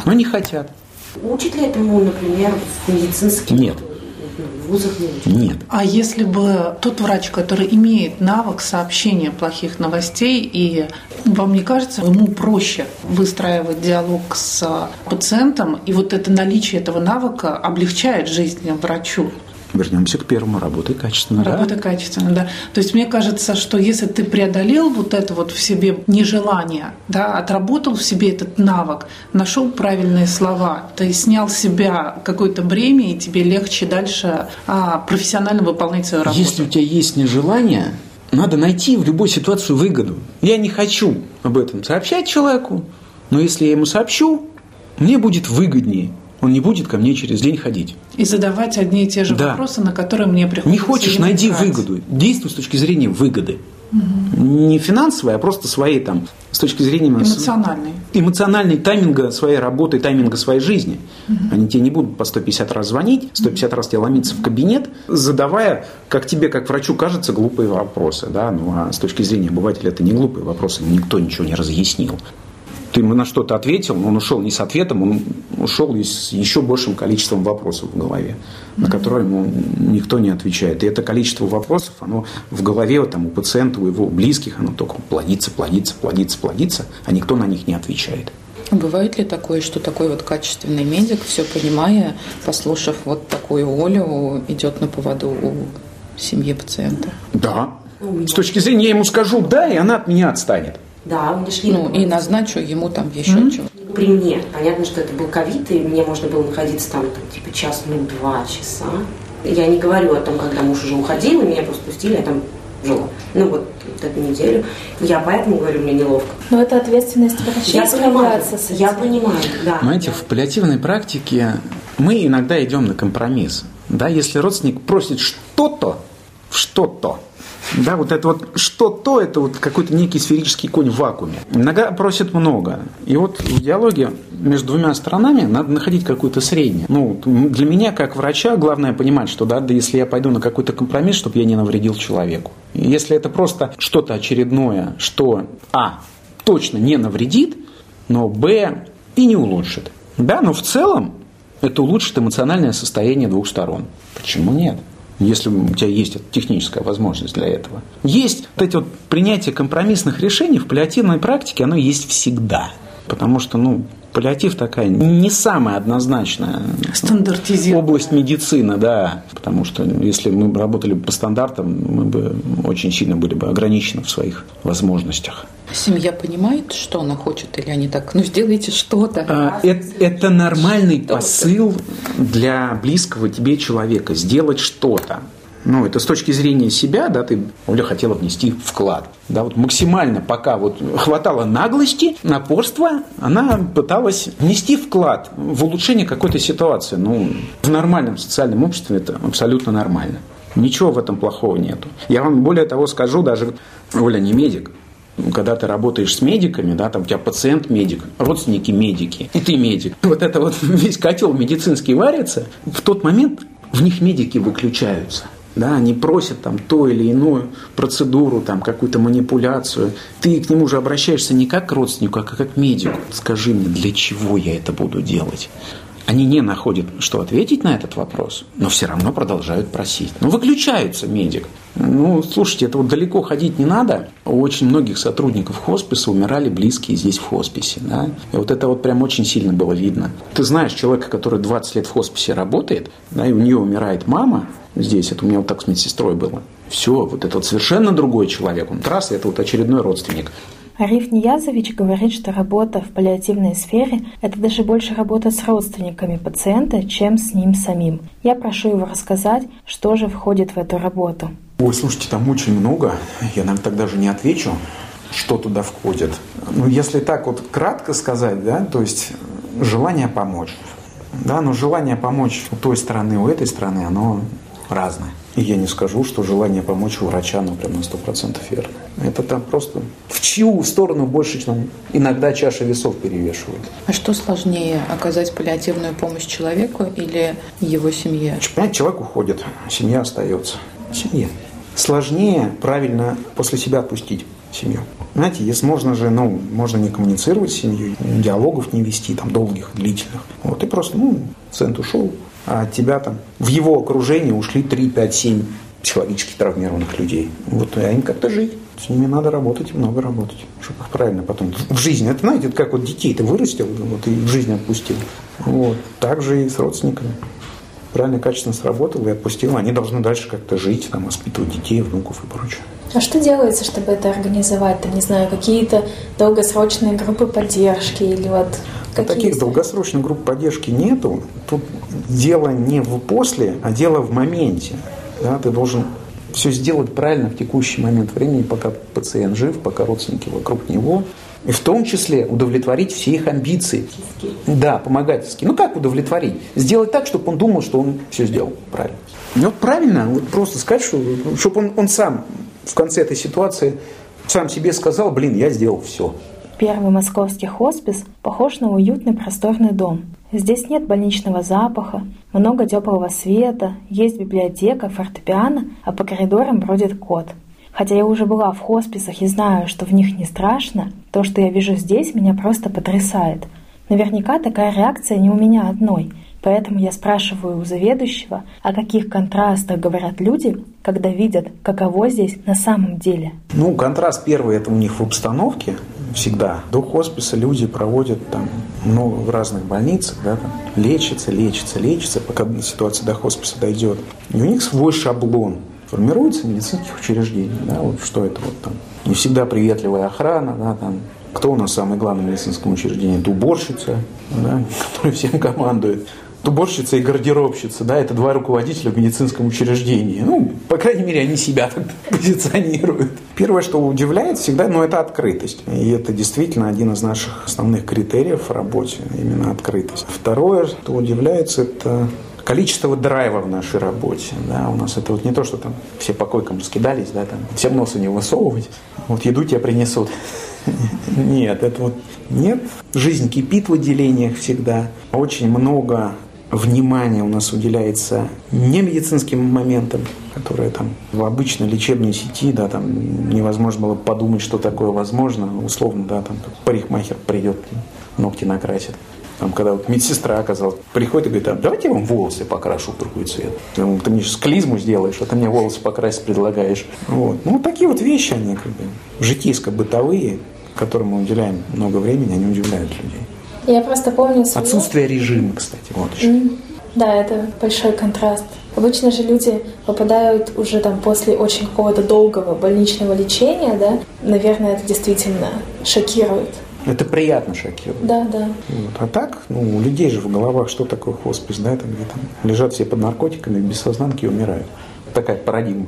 Но не хотят. Учат ли этому, например, в медицинских? Нет. в вузах не учат. Нет. А если бы тот врач, который имеет навык сообщения плохих новостей, и вам не кажется, ему проще выстраивать диалог с пациентом, и вот это наличие этого навыка облегчает жизнь врачу? Вернемся к первому. Работай качественно. Работай да? качественно, да. То есть мне кажется, что если ты преодолел вот это вот в себе нежелание, да, отработал в себе этот навык, нашел правильные слова, ты снял с себя какое-то бремя, и тебе легче дальше а, профессионально выполнять свою работу. Если у тебя есть нежелание, надо найти в любой ситуации выгоду. Я не хочу об этом сообщать человеку, но если я ему сообщу, мне будет выгоднее. Он не будет ко мне через день ходить. И задавать одни и те же да. вопросы, на которые мне приходится. Не хочешь, найди выгоду. Действуй с точки зрения выгоды. Угу. Не финансовой, а просто своей там, с точки зрения... Эмоциональной. Эмоциональной, тайминга своей работы, тайминга своей жизни. Угу. Они тебе не будут по сто пятьдесят раз звонить, сто пятьдесят раз тебе ломиться в кабинет, задавая, как тебе, как врачу, кажется, глупые вопросы. Да? Ну, а с точки зрения обывателя это не глупые вопросы, никто ничего не разъяснил. Ты ему на что-то ответил, он ушел не с ответом, он ушел с еще большим количеством вопросов в голове, на которые ему никто не отвечает. И это количество вопросов, оно в голове там, у пациента, у его близких, оно только плодится, плодится, плодится, плодится, а никто на них не отвечает. Бывает ли такое, что такой вот качественный медик, все понимая, послушав вот такую Олю, идет на поводу у семьи пациента? Да. С точки зрения, я ему скажу «да», и она от меня отстанет. Да, мне шли. Ну, и назначу ему там еще mm-hmm. чего. При мне. Понятно, что это был ковид, и мне можно было находиться там, там типа час, ну, два часа. Я не говорю о том, когда муж уже уходил, и меня просто пустили, я там жила. Ну, вот, вот эту неделю. Я поэтому говорю, мне неловко. Но это ответственность врачей справляться с этим. Я понимаю, да. Знаете, в паллиативной практике мы иногда идем на компромисс. Да, если родственник просит что-то, что-то, да, вот это вот что-то, это вот какой-то некий сферический конь в вакууме. Иногда просит много. И вот в диалоге между двумя сторонами надо находить какую-то среднюю. Ну, для меня, как врача, главное понимать, что да, да если я пойду на какой-то компромисс, чтобы я не навредил человеку. И если это просто что-то очередное, что а, точно не навредит, но б, и не улучшит. Да, но в целом это улучшит эмоциональное состояние двух сторон. Почему нет? Если у тебя есть техническая возможность для этого. Есть вот эти вот принятие компромиссных решений в паллиативной практике, оно есть всегда. Потому что, ну, паллиатив такая не самая однозначная область медицины, да. Потому что если мы бы работали по стандартам, мы бы очень сильно были бы ограничены в своих возможностях. Семья понимает, что она хочет, или они так, ну, сделайте что-то. А, это, это нормальный что-то. Посыл для близкого тебе человека, сделать что-то. Ну, это с точки зрения себя, да, ты, Оля, хотела внести вклад. Да, вот максимально, пока вот хватало наглости, напорства, она пыталась внести вклад в улучшение какой-то ситуации. Ну, в нормальном социальном обществе это абсолютно нормально. Ничего в этом плохого нету. Я вам более того скажу, даже Оля не медик. Когда ты работаешь с медиками, да, там у тебя пациент медик, родственники медики, и ты медик. Вот это вот весь котел медицинский варится. В тот момент в них медики выключаются. Да, они просят там то или иную процедуру, там, какую-то манипуляцию. Ты к нему же обращаешься не как к родственнику, а как к медику. Скажи мне, для чего я это буду делать? Они не находят, что ответить на этот вопрос, но все равно продолжают просить. Ну, выключается медик. Ну, слушайте, это вот далеко ходить не надо. У очень многих сотрудников хосписа умирали близкие здесь в хосписе. Да? И вот это вот прям очень сильно было видно. Ты знаешь человека, который двадцать лет в хосписе работает, да, и у нее умирает мама здесь. Это у меня вот так с медсестрой было. Все, вот это вот совершенно другой человек. Он раз, это вот очередной родственник. Ариф Ниязович говорит, что работа в паллиативной сфере – это даже больше работа с родственниками пациента, чем с ним самим. Я прошу его рассказать, что же входит в эту работу. Ой, слушайте, там очень много. Я нам тогда же не отвечу, что туда входит. Ну, если так вот кратко сказать, да, то есть желание помочь. Да, но желание помочь у той стороны, у этой стороны, оно разное. И я не скажу, что желание помочь у врача, ну, прям на сто процентов верно. Это там просто в чью сторону больше, чем иногда чаша весов перевешивает. А что сложнее, оказать паллиативную помощь человеку или его семье? Понимаете, человек уходит, семья остается. Семье. Сложнее правильно после себя отпустить семью. Знаете, если можно же, ну, можно не коммуницировать с семьей, диалогов не вести, там, долгих, длительных. Вот и просто, ну, пациент ушел. а от тебя там в его окружении ушли три, пять, семь психологически травмированных людей. Вот, и им как-то жить. С ними надо работать, много работать, чтобы их правильно потом в жизни. Это, знаете, как вот детей ты вырастил, вот, и в жизнь отпустил. Вот. Так же и с родственниками. Правильно, качественно сработал и отпустил. Они должны дальше как-то жить, там, воспитывать детей, внуков и прочее. А что делается, чтобы это организовать? Ты, не знаю, какие-то долгосрочные группы поддержки или вот... Какие Таких долгосрочных групп поддержки нету. Тут дело не в после, а дело в моменте. Да, ты должен все сделать правильно в текущий момент времени, пока пациент жив, пока родственники вокруг него. И в том числе удовлетворить все их амбиции. Да, помогательские. Ну как удовлетворить? Сделать так, чтобы он думал, что он все сделал правильно. Ну правильно, вот просто сказать, что, чтобы он, он сам в конце этой ситуации сам себе сказал: блин, я сделал все. Первый московский хоспис похож на уютный просторный дом. Здесь нет больничного запаха, много теплого света, есть библиотека, фортепиано, а по коридорам бродит кот. Хотя я уже была в хосписах и знаю, что в них не страшно, то, что я вижу здесь, меня просто потрясает. Наверняка такая реакция не у меня одной, поэтому я спрашиваю у заведующего, о каких контрастах говорят люди, когда видят, каково здесь на самом деле. Ну, контраст первый – это у них в обстановке. Всегда. До хосписа люди проводят там много в разных больницах, да, там, лечатся, лечатся, лечатся, пока ситуация до хосписа дойдет. И у них свой шаблон формируется в медицинских учреждениях. Да, вот что это вот там. Не всегда приветливая охрана, да, там. Кто у нас самый главный в медицинском учреждении? Это уборщица, да, которая всем командует. Уборщица и гардеробщица, да, это два руководителя в медицинском учреждении. Ну, по крайней мере, они себя так позиционируют. Первое, что удивляет всегда, ну, это открытость. И это действительно один из наших основных критериев в работе, именно открытость. Второе, что удивляется, это количество драйва в нашей работе. Да, у нас это вот не то, что там все по койкам раскидались, да, там, всем носа не высовывать, вот еду тебе принесут. Нет, это вот нет. Жизнь кипит в отделениях всегда. Очень много внимание у нас уделяется не медицинским моментам, которые там в обычной лечебной сети, да, там невозможно было подумать, что такое возможно. Условно, да, там парикмахер придет, ногти накрасит. Там, когда вот медсестра оказалась, приходит и говорит: а, давайте я вам волосы покрашу в другой цвет. Ты мне сейчас клизму сделаешь, а ты мне волосы покрасить предлагаешь. Вот. Ну, такие вот вещи, они как бы житейско-бытовые, которым мы уделяем много времени, они удивляют людей. Я просто помню свою... Отсутствие режима, кстати, вот еще. Mm. Да, это большой контраст. Обычно же люди попадают уже там после очень какого-то долгого больничного лечения, да. Наверное, это действительно шокирует. Это приятно шокирует. Да, да. Вот. А так, ну, у людей же в головах, что такое хоспис, да, это где там лежат все под наркотиками, без сознанки и умирают. Такая парадигма.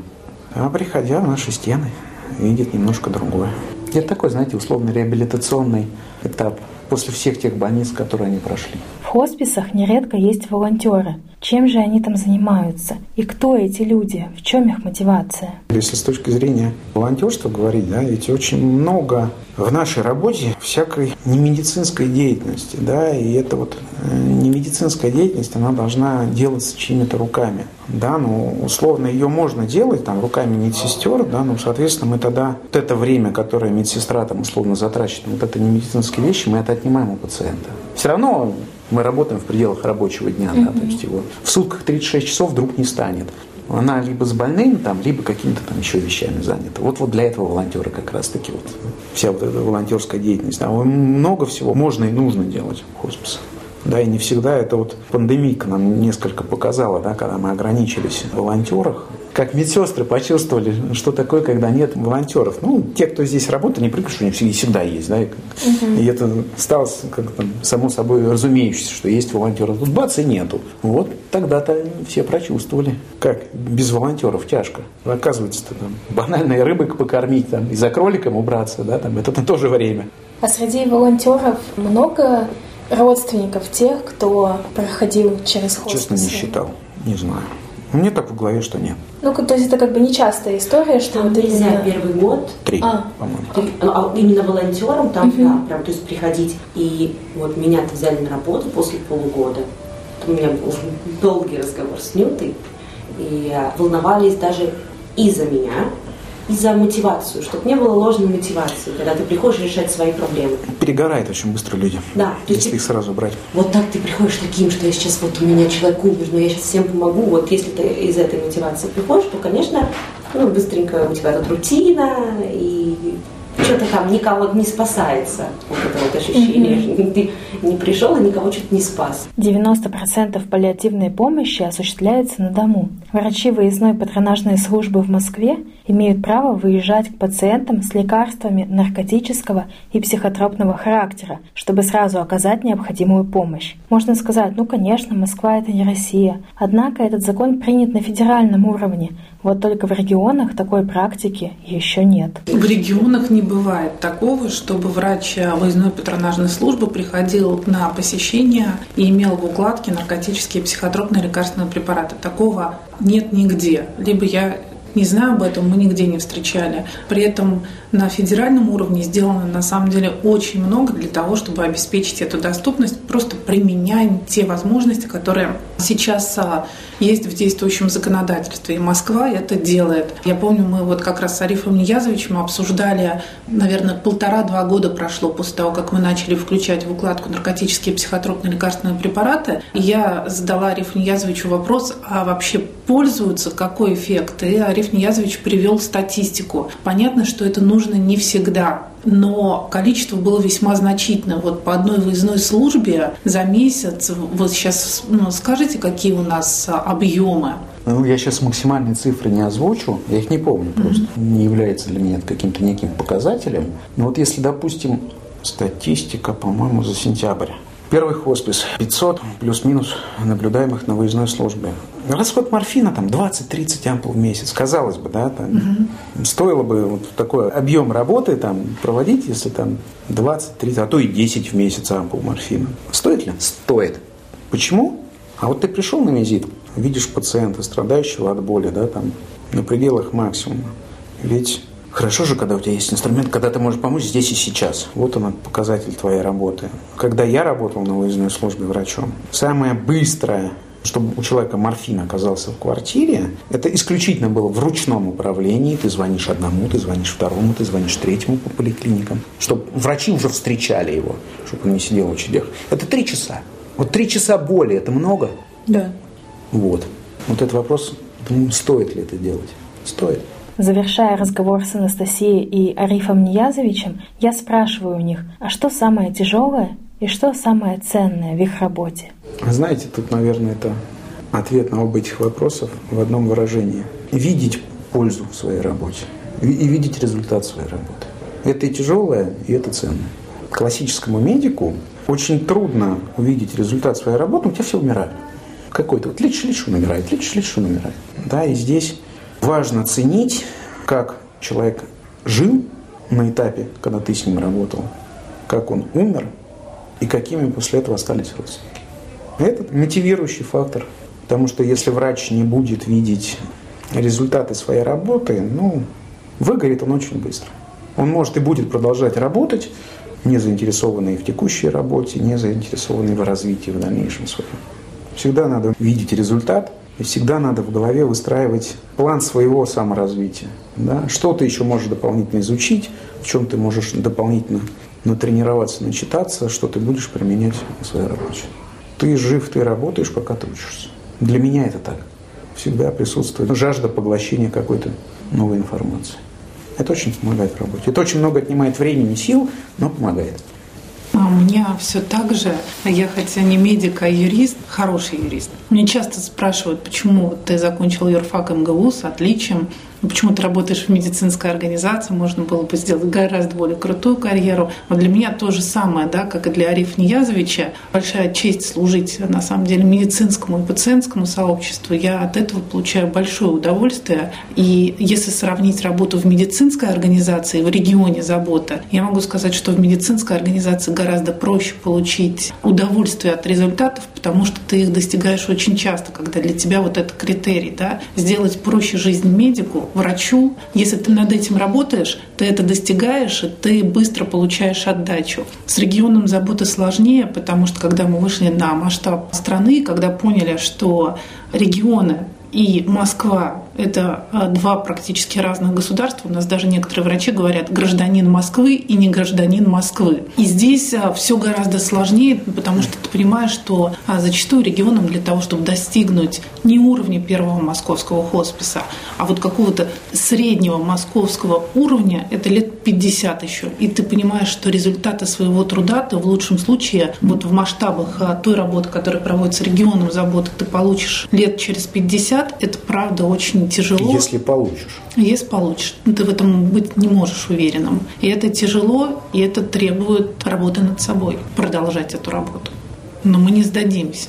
А приходя в наши стены, видит немножко другое. Это такой, знаете, условно реабилитационный этап после всех тех больниц, которые они прошли. В хосписах нередко есть волонтеры. Чем же они там занимаются? И кто эти люди? В чем их мотивация? Если с точки зрения волонтерства говорить, да, ведь очень много в нашей работе всякой немедицинской деятельности, да, и эта вот немедицинская деятельность, она должна делаться чьими-то руками, да, ну, условно, ее можно делать, там, руками медсестер, да, ну, соответственно, мы тогда вот это время, которое медсестра, там, условно, затрачивает, вот это немедицинские вещи, мы это отнимаем у пациента. Все равно мы работаем в пределах рабочего дня, mm-hmm. да, то есть его в сутках тридцать шесть часов вдруг не станет. Она либо с больными, там, либо какими-то там еще вещами занята. Вот, вот для этого волонтеры как раз-таки вот вся вот эта волонтерская деятельность. Там много всего можно и нужно делать в хосписах. Да, и не всегда это вот пандемийка нам несколько показала, да, когда мы ограничились в волонтерах. Как медсестры почувствовали, что такое, когда нет волонтеров. Ну, те, кто здесь работает, не привыкли, что они всегда есть, да. Uh-huh. И это стало как-то само собой разумеющееся, что есть волонтеры. Тут бац, и нету. Вот тогда-то все прочувствовали. Как без волонтеров тяжко. Оказывается-то там банальной рыбой покормить там, и за кроликом убраться, да, там это тоже время. А среди волонтеров много родственников тех, кто проходил через хоспис? Честно, не считал, не знаю. Мне так в голове, что нет. Ну, то есть это как бы нечастая история, что... Там вот нельзя именно... первый год. Три, а. по-моему. Три. А именно волонтером там, угу. да, прям, то есть приходить. И вот меня-то взяли на работу после полугода. У меня был долгий разговор с Нютой. И волновались даже и за меня, и за мотивацию, чтобы не было ложной мотивации, когда ты приходишь решать свои проблемы. Перегорают очень быстро люди, да, если ты... их сразу брать. Вот так ты приходишь таким, что я сейчас, вот у меня человек умер, но я сейчас всем помогу. Вот если ты из этой мотивации приходишь, то, конечно, ну, быстренько у тебя тут рутина, и что-то там никого не спасается. Вот это вот ощущение, mm-hmm. ты не пришел и никого что-то не спас. девяносто процентов паллиативной помощи осуществляется на дому. Врачи выездной патронажной службы в Москве имеют право выезжать к пациентам с лекарствами наркотического и психотропного характера, чтобы сразу оказать необходимую помощь. Можно сказать, ну конечно, Москва — это не Россия. Однако этот закон принят на федеральном уровне. Вот только в регионах такой практики еще нет. В регионах не бывает такого, чтобы врач выездной патронажной службы приходил на посещение и имел в укладке наркотические и психотропные лекарственные препараты. Такого нет нигде. Либо я не знаю об этом, мы нигде не встречали. При этом на федеральном уровне сделано на самом деле очень много для того, чтобы обеспечить эту доступность, просто применяя те возможности, которые сейчас есть в действующем законодательстве. И Москва это делает. Я помню, мы вот как раз с Арифом Ниязовичем обсуждали, наверное, полтора-два года прошло после того, как мы начали включать в укладку наркотические и психотропные лекарственные препараты. И я задала Арифу Ниязовичу вопрос, а вообще пользуются, какой эффект? И Ариф Ниязович привел статистику. Понятно, что это нужно не всегда, но количество было весьма значительно. Вот по одной выездной службе за месяц, вот сейчас, ну, скажите, какие у нас объемы? Ну, я сейчас максимальные цифры не озвучу, я их не помню просто. Mm-hmm. Не является для меня каким-то неким показателем. Но вот если, допустим, статистика, по-моему, за сентябрь. Первый хоспис. пятьсот плюс-минус наблюдаемых на выездной службе. Расход морфина там двадцать-тридцать ампул в месяц. Казалось бы, да, там, угу. стоило бы вот такой объем работы там проводить, если там двадцать-тридцать, а то и десять в месяц ампул морфина. Стоит ли? Стоит. Почему? А вот ты пришел на визит, видишь пациента, страдающего от боли, да, там, на пределах максимума. Ведь хорошо же, когда у тебя есть инструмент, когда ты можешь помочь здесь и сейчас. Вот он, показатель твоей работы. Когда я работал на выездной службе врачом, самое быстрое, чтобы у человека морфин оказался в квартире, это исключительно было в ручном управлении. Ты звонишь одному, ты звонишь второму, ты звонишь третьему по поликлиникам, чтобы врачи уже встречали его, чтобы он не сидел в очередях. Это три часа. Вот три часа боли – это много? Да. Вот. Вот этот вопрос, стоит ли это делать? Стоит. Завершая разговор с Анастасией и Арифом Ниязовичем, я спрашиваю у них, а что самое тяжелое и что самое ценное в их работе? Знаете, тут, наверное, это ответ на оба этих вопросов в одном выражении. Видеть пользу в своей работе и видеть результат своей работы. Это и тяжелое, и это ценное. Классическому медику очень трудно увидеть результат своей работы, у тебя все умирают. Какой-то вот лечишь, лечишь, он умирает, лечишь, лечишь, он умирает. Да, и здесь... важно ценить, как человек жил на этапе, когда ты с ним работал, как он умер и какими после этого остались родственники. Это мотивирующий фактор, потому что если врач не будет видеть результаты своей работы, ну, выгорит он очень быстро. Он может и будет продолжать работать, не заинтересованный в текущей работе, не заинтересованный в развитии в дальнейшем своем. Всегда надо видеть результат. И всегда надо в голове выстраивать план своего саморазвития. Да? Что ты еще можешь дополнительно изучить, в чем ты можешь дополнительно натренироваться, начитаться, что ты будешь применять в своей работе. Ты жив, ты работаешь, пока ты учишься. Для меня это так. Всегда присутствует жажда поглощения какой-то новой информации. Это очень помогает в работе. Это очень много отнимает времени, сил, но помогает. А у меня все так же. Я хотя не медик, а юрист, хороший юрист. Меня часто спрашивают, почему ты закончил юрфак МГУ с отличием, почему ты работаешь в медицинской организации, можно было бы сделать гораздо более крутую карьеру. Но для меня то же самое, да, как и для Арифа Ниязовича. Большая честь служить, на самом деле, медицинскому и пациентскому сообществу. Я от этого получаю большое удовольствие. И если сравнить работу в медицинской организации, в регионе заботы, я могу сказать, что в медицинской организации гораздо проще получить удовольствие от результатов, потому что ты их достигаешь очень часто, когда для тебя вот это критерий, да, сделать проще жизнь медику, врачу. Если ты над этим работаешь, ты это достигаешь, и ты быстро получаешь отдачу. С регионом заботы сложнее, потому что когда мы вышли на масштаб страны, когда поняли, что регионы и Москва – это два практически разных государства. У нас даже некоторые врачи говорят «гражданин Москвы» и «не гражданин Москвы». И здесь все гораздо сложнее, потому что ты понимаешь, что зачастую регионам для того, чтобы достигнуть не уровня первого московского хосписа, а вот какого-то среднего московского уровня – это лет пятьдесят еще. И ты понимаешь, что результаты своего труда ты в лучшем случае вот в масштабах той работы, которая проводится регионом заботы, ты получишь лет через пятьдесят. Это правда очень тяжело. Если получишь. Если получишь. Ты в этом быть не можешь уверенным. И это тяжело, и это требует работы над собой. Продолжать эту работу. Но мы не сдадимся,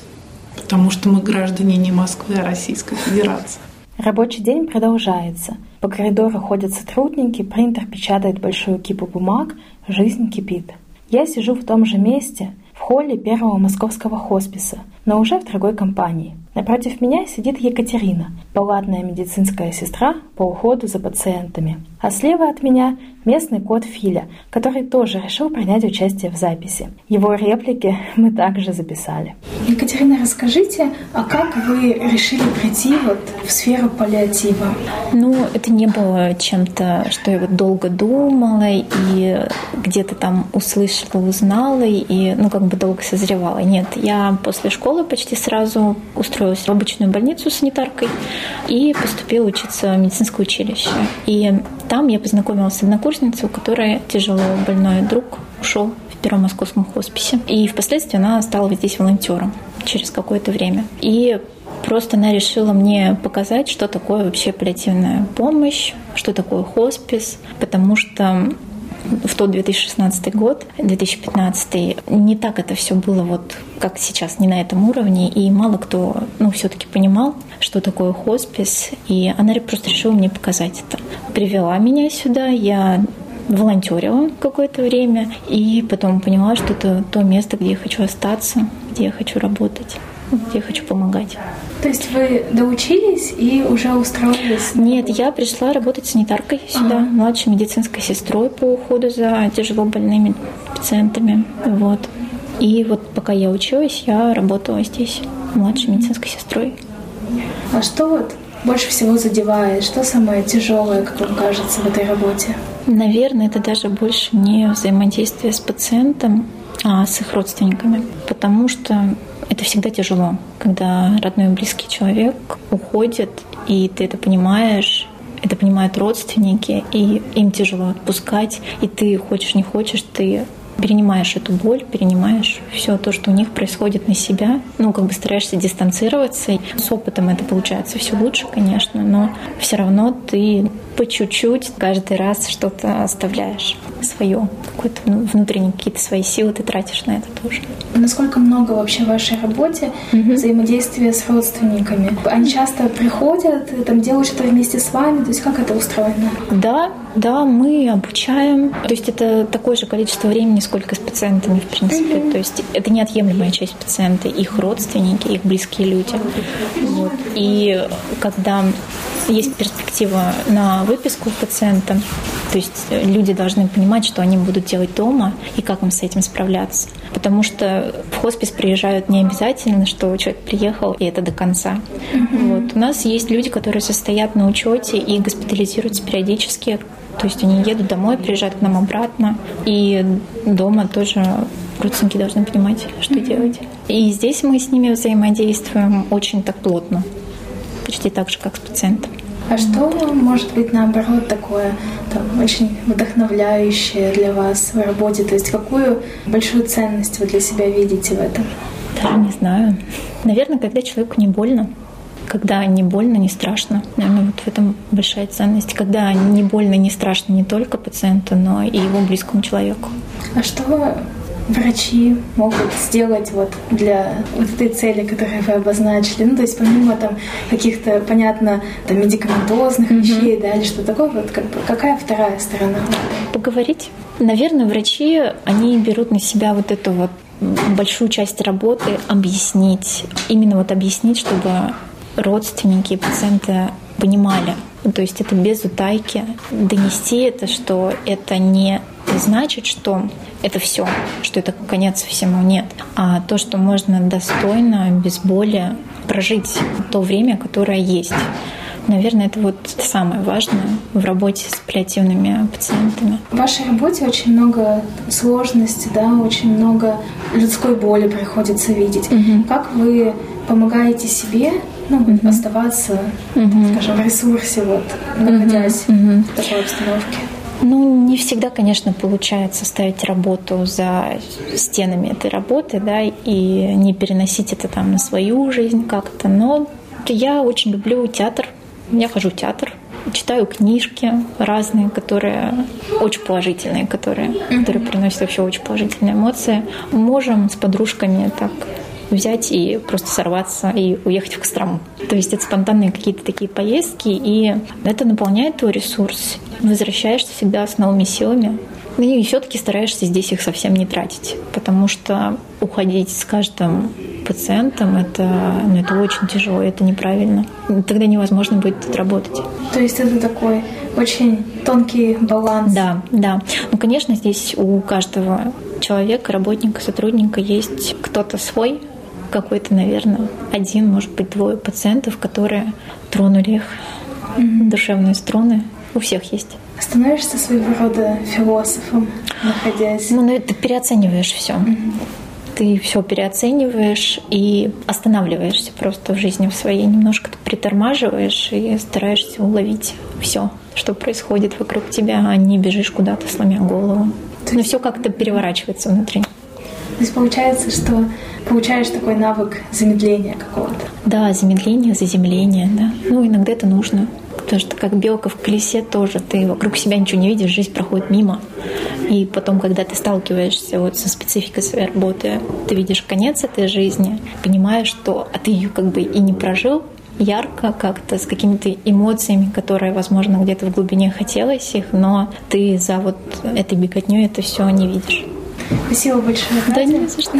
потому что мы граждане не Москвы, а Российской Федерации. Рабочий день продолжается. По коридору ходят сотрудники, принтер печатает большую кипу бумаг, жизнь кипит. Я сижу в том же месте, в холле первого московского хосписа, но уже в другой компании. Напротив меня сидит Екатерина, палатная медицинская сестра по уходу за пациентами. А слева от меня местный кот Филя, который тоже решил принять участие в записи. Его реплики мы также записали. Екатерина, расскажите, а как вы решили прийти вот в сферу паллиатива? Ну, это не было чем-то, что я вот долго думала и где-то там услышала, узнала и, ну, как бы долго созревала. Нет, я после школы почти сразу устроилась в обычную больницу санитаркой и поступила учиться в медицинское училище. И там я познакомилась с однокурсницей, у которой тяжело больной друг ушел в Первом московском хосписе. И впоследствии она стала здесь волонтером через какое-то время. И просто она решила мне показать, что такое вообще паллиативная помощь, что такое хоспис, потому что в тот две тысячи шестнадцатый год, две тысячи пятнадцатый, не так это все было вот как сейчас, не на этом уровне, и мало кто, ну, все-таки понимал, что такое хоспис, и она просто решила мне показать это. Привела меня сюда, я волонтерила какое-то время, и потом поняла, что это то место, где я хочу остаться, где я хочу работать, где я хочу помогать. То есть вы доучились и уже устроились? Нет, я пришла работать санитаркой сюда, ага. младшей медицинской сестрой по уходу за тяжелобольными пациентами. Вот. И вот пока я училась, я работала здесь младшей медицинской сестрой. А что вот больше всего задевает? Что самое тяжелое, как вам кажется, в этой работе? Наверное, это даже больше не взаимодействие с пациентом, а с их родственниками. Потому что это всегда тяжело, когда родной и близкий человек уходит, и ты это понимаешь, это понимают родственники, и им тяжело отпускать, и ты хочешь, не хочешь, ты перенимаешь эту боль, перенимаешь все то, что у них происходит, на себя, ну, как бы стараешься дистанцироваться. И с опытом это получается все лучше, конечно, но все равно ты по чуть-чуть каждый раз что-то оставляешь свое, какое-то внутренние какие-то свои силы ты тратишь на это тоже. Насколько много вообще в вашей работе mm-hmm. взаимодействия с родственниками? Они часто приходят, там делают что-то вместе с вами, то есть как это устроено? Да, да, мы обучаем, то есть это такое же количество времени, сколько с пациентами, в принципе. Mm-hmm. То есть это неотъемлемая часть пациента, их родственники, их близкие люди. Вот. И когда есть перспектива на выписку пациента, то есть люди должны понимать, что они будут делать дома и как им с этим справляться. Потому что в хоспис приезжают не обязательно, что человек приехал, и это до конца. Mm-hmm. Вот. У нас есть люди, которые состоят на учете и госпитализируются периодически. То есть они едут домой, приезжают к нам обратно. И дома тоже родственники должны понимать, что mm-hmm. делать. И здесь мы с ними взаимодействуем очень так плотно. Почти так же, как с пациентом. А что, может быть, наоборот, такое там, очень вдохновляющее для вас в работе? То есть какую большую ценность вы для себя видите в этом? Да, не знаю. Наверное, когда человеку не больно. Когда не больно, не страшно. Наверное, вот в этом большая ценность. Когда не больно, не страшно не только пациенту, но и его близкому человеку. А что врачи могут сделать вот для вот этой цели, которую вы обозначили? Ну, то есть помимо там каких-то, понятно, там, медикаментозных mm-hmm. вещей, да, или что такое, вот как, какая вторая сторона? Поговорить. Наверное, врачи, они берут на себя вот эту вот большую часть работы объяснить. Именно вот объяснить, чтобы родственники и пациенты понимали. То есть это без утайки. Донести это, что это не значит, что это все, что это конец всему, нет. А то, что можно достойно, без боли прожить то время, которое есть. Наверное, это вот самое важное в работе с паллиативными пациентами. В вашей работе очень много сложностей, да, очень много людской боли приходится видеть. Угу. Как вы помогаете себе, ну, угу. оставаться, угу. скажем, в ресурсе, вот, находясь угу. в такой обстановке? Ну, не всегда, конечно, получается ставить работу за стенами этой работы, да, и не переносить это там на свою жизнь как-то. Но я очень люблю театр. Я хожу в театр, читаю книжки разные, которые очень положительные, которые, которые приносят вообще очень положительные эмоции. Можем с подружками так взять и просто сорваться и уехать в Кострому. То есть это спонтанные какие-то такие поездки, и это наполняет твой ресурс. Возвращаешься всегда с новыми силами. И все-таки стараешься здесь их совсем не тратить, потому что уходить с каждым пациентом это, ну, это очень тяжело, это неправильно. Тогда невозможно будет тут работать. То есть это такой очень тонкий баланс. Да, да. Ну, конечно, здесь у каждого человека, работника, сотрудника есть кто-то свой, какой-то, наверное, один, может быть, двое пациентов, которые тронули их mm-hmm. душевные струны. У всех есть. Становишься своего рода философом, находясь. Ну, ну ты переоцениваешь все. Mm-hmm. Ты все переоцениваешь и останавливаешься просто в жизни в своей. Немножко ты притормаживаешь и стараешься уловить все, что происходит вокруг тебя, а не бежишь куда-то, сломя голову. То есть... Но все как-то переворачивается внутри. То есть получается, что получаешь такой навык замедления какого-то. Да, замедление, заземление, да. Ну, иногда это нужно. Потому что как белка в колесе тоже, ты вокруг себя ничего не видишь, жизнь проходит мимо. И потом, когда ты сталкиваешься вот со спецификой своей работы, ты видишь конец этой жизни, понимаешь, что а ты ее как бы и не прожил ярко как-то, с какими-то эмоциями, которые, возможно, где-то в глубине хотелось их, но ты за вот этой беготнёй это все не видишь. Спасибо большое. Да, не за что.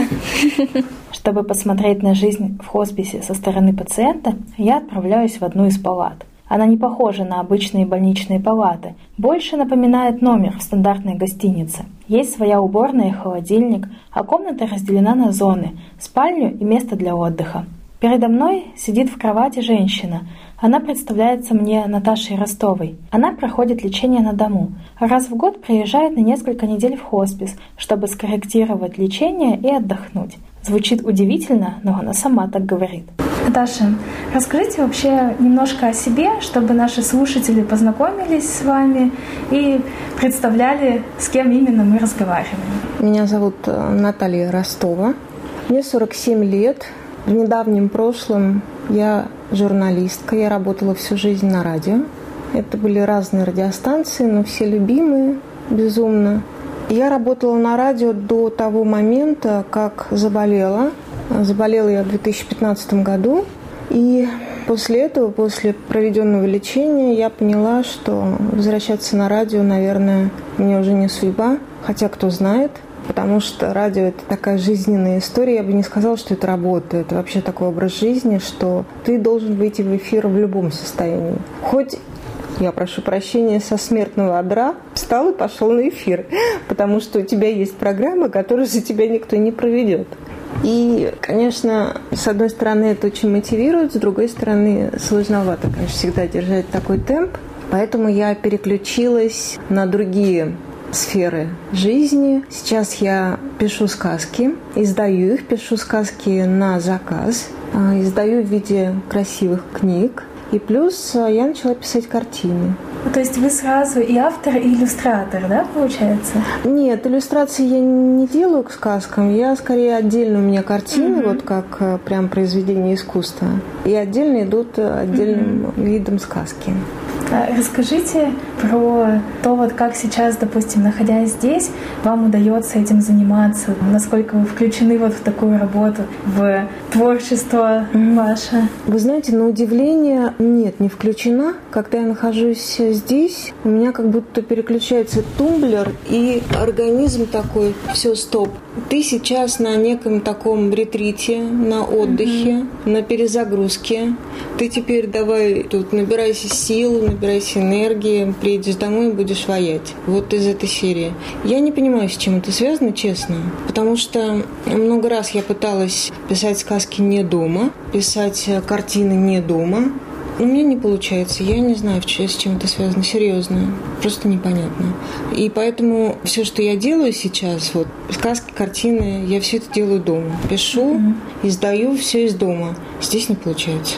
Чтобы посмотреть на жизнь в хосписе со стороны пациента, я отправляюсь в одну из палат. Она не похожа на обычные больничные палаты, больше напоминает номер в стандартной гостинице. Есть своя уборная и холодильник, а комната разделена на зоны, спальню и место для отдыха. Передо мной сидит в кровати женщина. Она представляется мне Наташей Ростовой. Она проходит лечение на дому. Раз в год приезжает на несколько недель в хоспис, чтобы скорректировать лечение и отдохнуть. Звучит удивительно, но она сама так говорит. Наташа, расскажите вообще немножко о себе, чтобы наши слушатели познакомились с вами и представляли, с кем именно мы разговариваем. Меня зовут Наталья Ростова. Мне сорок семь лет. В недавнем прошлом я журналистка. Я работала всю жизнь на радио. Это были разные радиостанции, но все любимые безумно. Я работала на радио до того момента, как заболела. Заболела я в две тысячи пятнадцатом году. И после этого, после проведенного лечения, я поняла, что возвращаться на радио, наверное, мне уже не судьба. Хотя кто знает, потому что радио – это такая жизненная история. Я бы не сказала, что это работа. Это вообще такой образ жизни, что ты должен выйти в эфир в любом состоянии. Хоть... Я прошу прощения, со смертного одра встал и пошел на эфир, потому что у тебя есть программа, которую за тебя никто не проведет. И, конечно, с одной стороны, это очень мотивирует, с другой стороны, сложновато, конечно, всегда держать такой темп. Поэтому я переключилась на другие сферы жизни. Сейчас я пишу сказки, издаю их, пишу сказки на заказ, издаю в виде красивых книг. И плюс я начала писать картины. То есть вы сразу и автор, и иллюстратор, да, получается? Нет, иллюстрации я не делаю к сказкам. Я скорее отдельно, у меня картины, mm-hmm. вот как прям произведение искусства. И отдельно идут отдельным mm-hmm. видом сказки. Расскажите про то, вот как сейчас, допустим, находясь здесь, вам удается этим заниматься, насколько вы включены вот в такую работу, в творчество ваше. Вы знаете, на удивление, нет, не включена. Когда я нахожусь здесь, у меня как будто переключается тумблер, и организм такой, все, стоп. Ты сейчас на неком таком ретрите, на отдыхе, mm-hmm. на перезагрузке. Ты теперь давай тут набирайся сил, набирайся энергии, приедешь домой и будешь ваять. Вот из этой серии. Я не понимаю, с чем это связано, честно. Потому что много раз я пыталась писать сказки сказки не дома, писать картины не дома. У меня не получается. Я не знаю, с чем это связано. Серьезно. Просто непонятно. И поэтому все, что я делаю сейчас, вот сказки, картины, я все это делаю дома. Пишу, mm-hmm. издаю все из дома. Здесь не получается.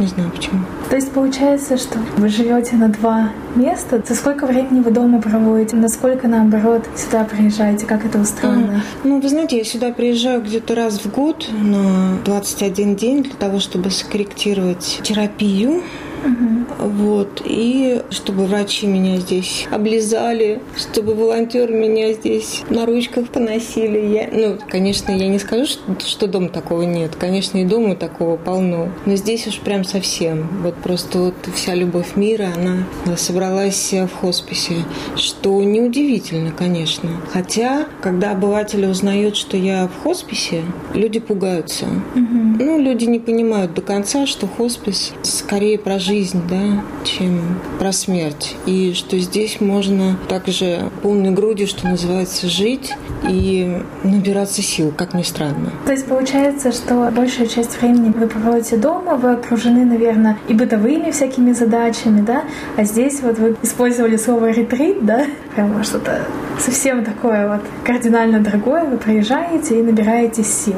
Не знаю, почему. То есть получается, что вы живете на два места. За сколько времени вы дома проводите? Насколько, наоборот, сюда приезжаете? Как это устроено? А, ну, вы знаете, я сюда приезжаю где-то раз в год на двадцать один день для того, чтобы скорректировать терапию. Угу. Вот. И чтобы врачи меня здесь облизали, чтобы волонтеры меня здесь на ручках поносили. Я, ну, конечно, я не скажу, что, что дома такого нет. Конечно, и дома такого полно. Но здесь уж прям совсем. Вот просто вот вся любовь мира, она собралась в хосписе. Что неудивительно, конечно. Хотя, когда обыватели узнают, что я в хосписе, люди пугаются. Угу. Ну, люди не понимают до конца, что хоспис скорее про жизнь. Жизнь, да, чем про смерть. И что здесь можно также полной грудью, что называется, жить и набираться сил, как ни странно. То есть получается, что большая часть времени вы проводите дома, вы окружены, наверное, и бытовыми всякими задачами, да? А здесь вот вы использовали слово «ретрит», да? Прямо что-то совсем такое вот кардинально другое. Вы приезжаете и набираете сил.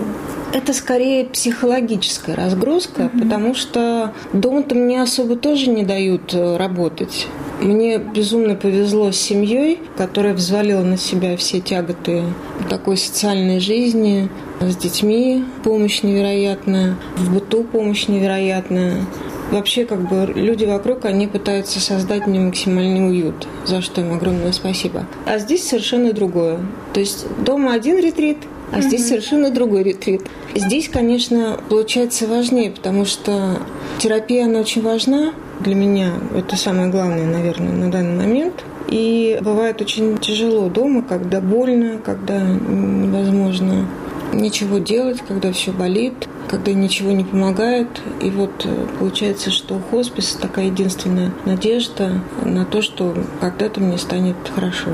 Это скорее психологическая разгрузка, mm-hmm. потому что дома-то мне особо тоже не дают работать. Мне безумно повезло с семьей, которая взвалила на себя все тяготы такой социальной жизни, с детьми помощь невероятная, в быту помощь невероятная. Вообще, как бы, люди вокруг, они пытаются создать мне максимальный уют, за что им огромное спасибо. А здесь совершенно другое. То есть дома один ретрит, а здесь mm-hmm. совершенно другой ретрит. Здесь, конечно, получается важнее, потому что терапия, она очень важна для меня. Это самое главное, наверное, на данный момент. И бывает очень тяжело дома, когда больно, когда невозможно ничего делать, когда все болит, когда ничего не помогает. И вот получается, что хоспис – такая единственная надежда на то, что когда-то мне станет хорошо.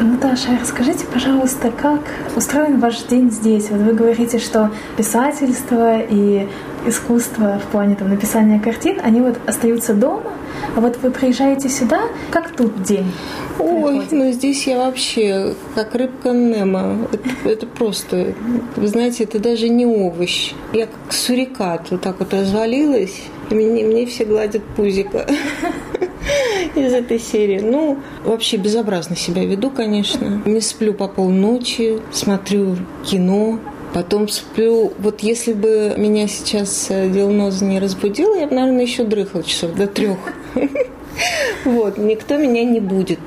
Наташа, расскажите, пожалуйста, как устроен ваш день здесь? Вот вы говорите, что писательство и искусство в плане там, написания картин, они вот остаются дома, а вот вы приезжаете сюда, как тут день? Ой, приходит? Ну здесь я вообще как рыбка Немо. Это, это просто, вы знаете, это даже не овощ. Я как сурикат вот так вот развалилась, и мне, мне все гладят пузико из этой серии. Ну, вообще безобразно себя веду, конечно. Не сплю по полночи, смотрю кино. Потом сплю. Вот если бы меня сейчас диагноз не разбудила, я бы, наверное, еще дрыхала часов до трех. Вот, никто меня не будет,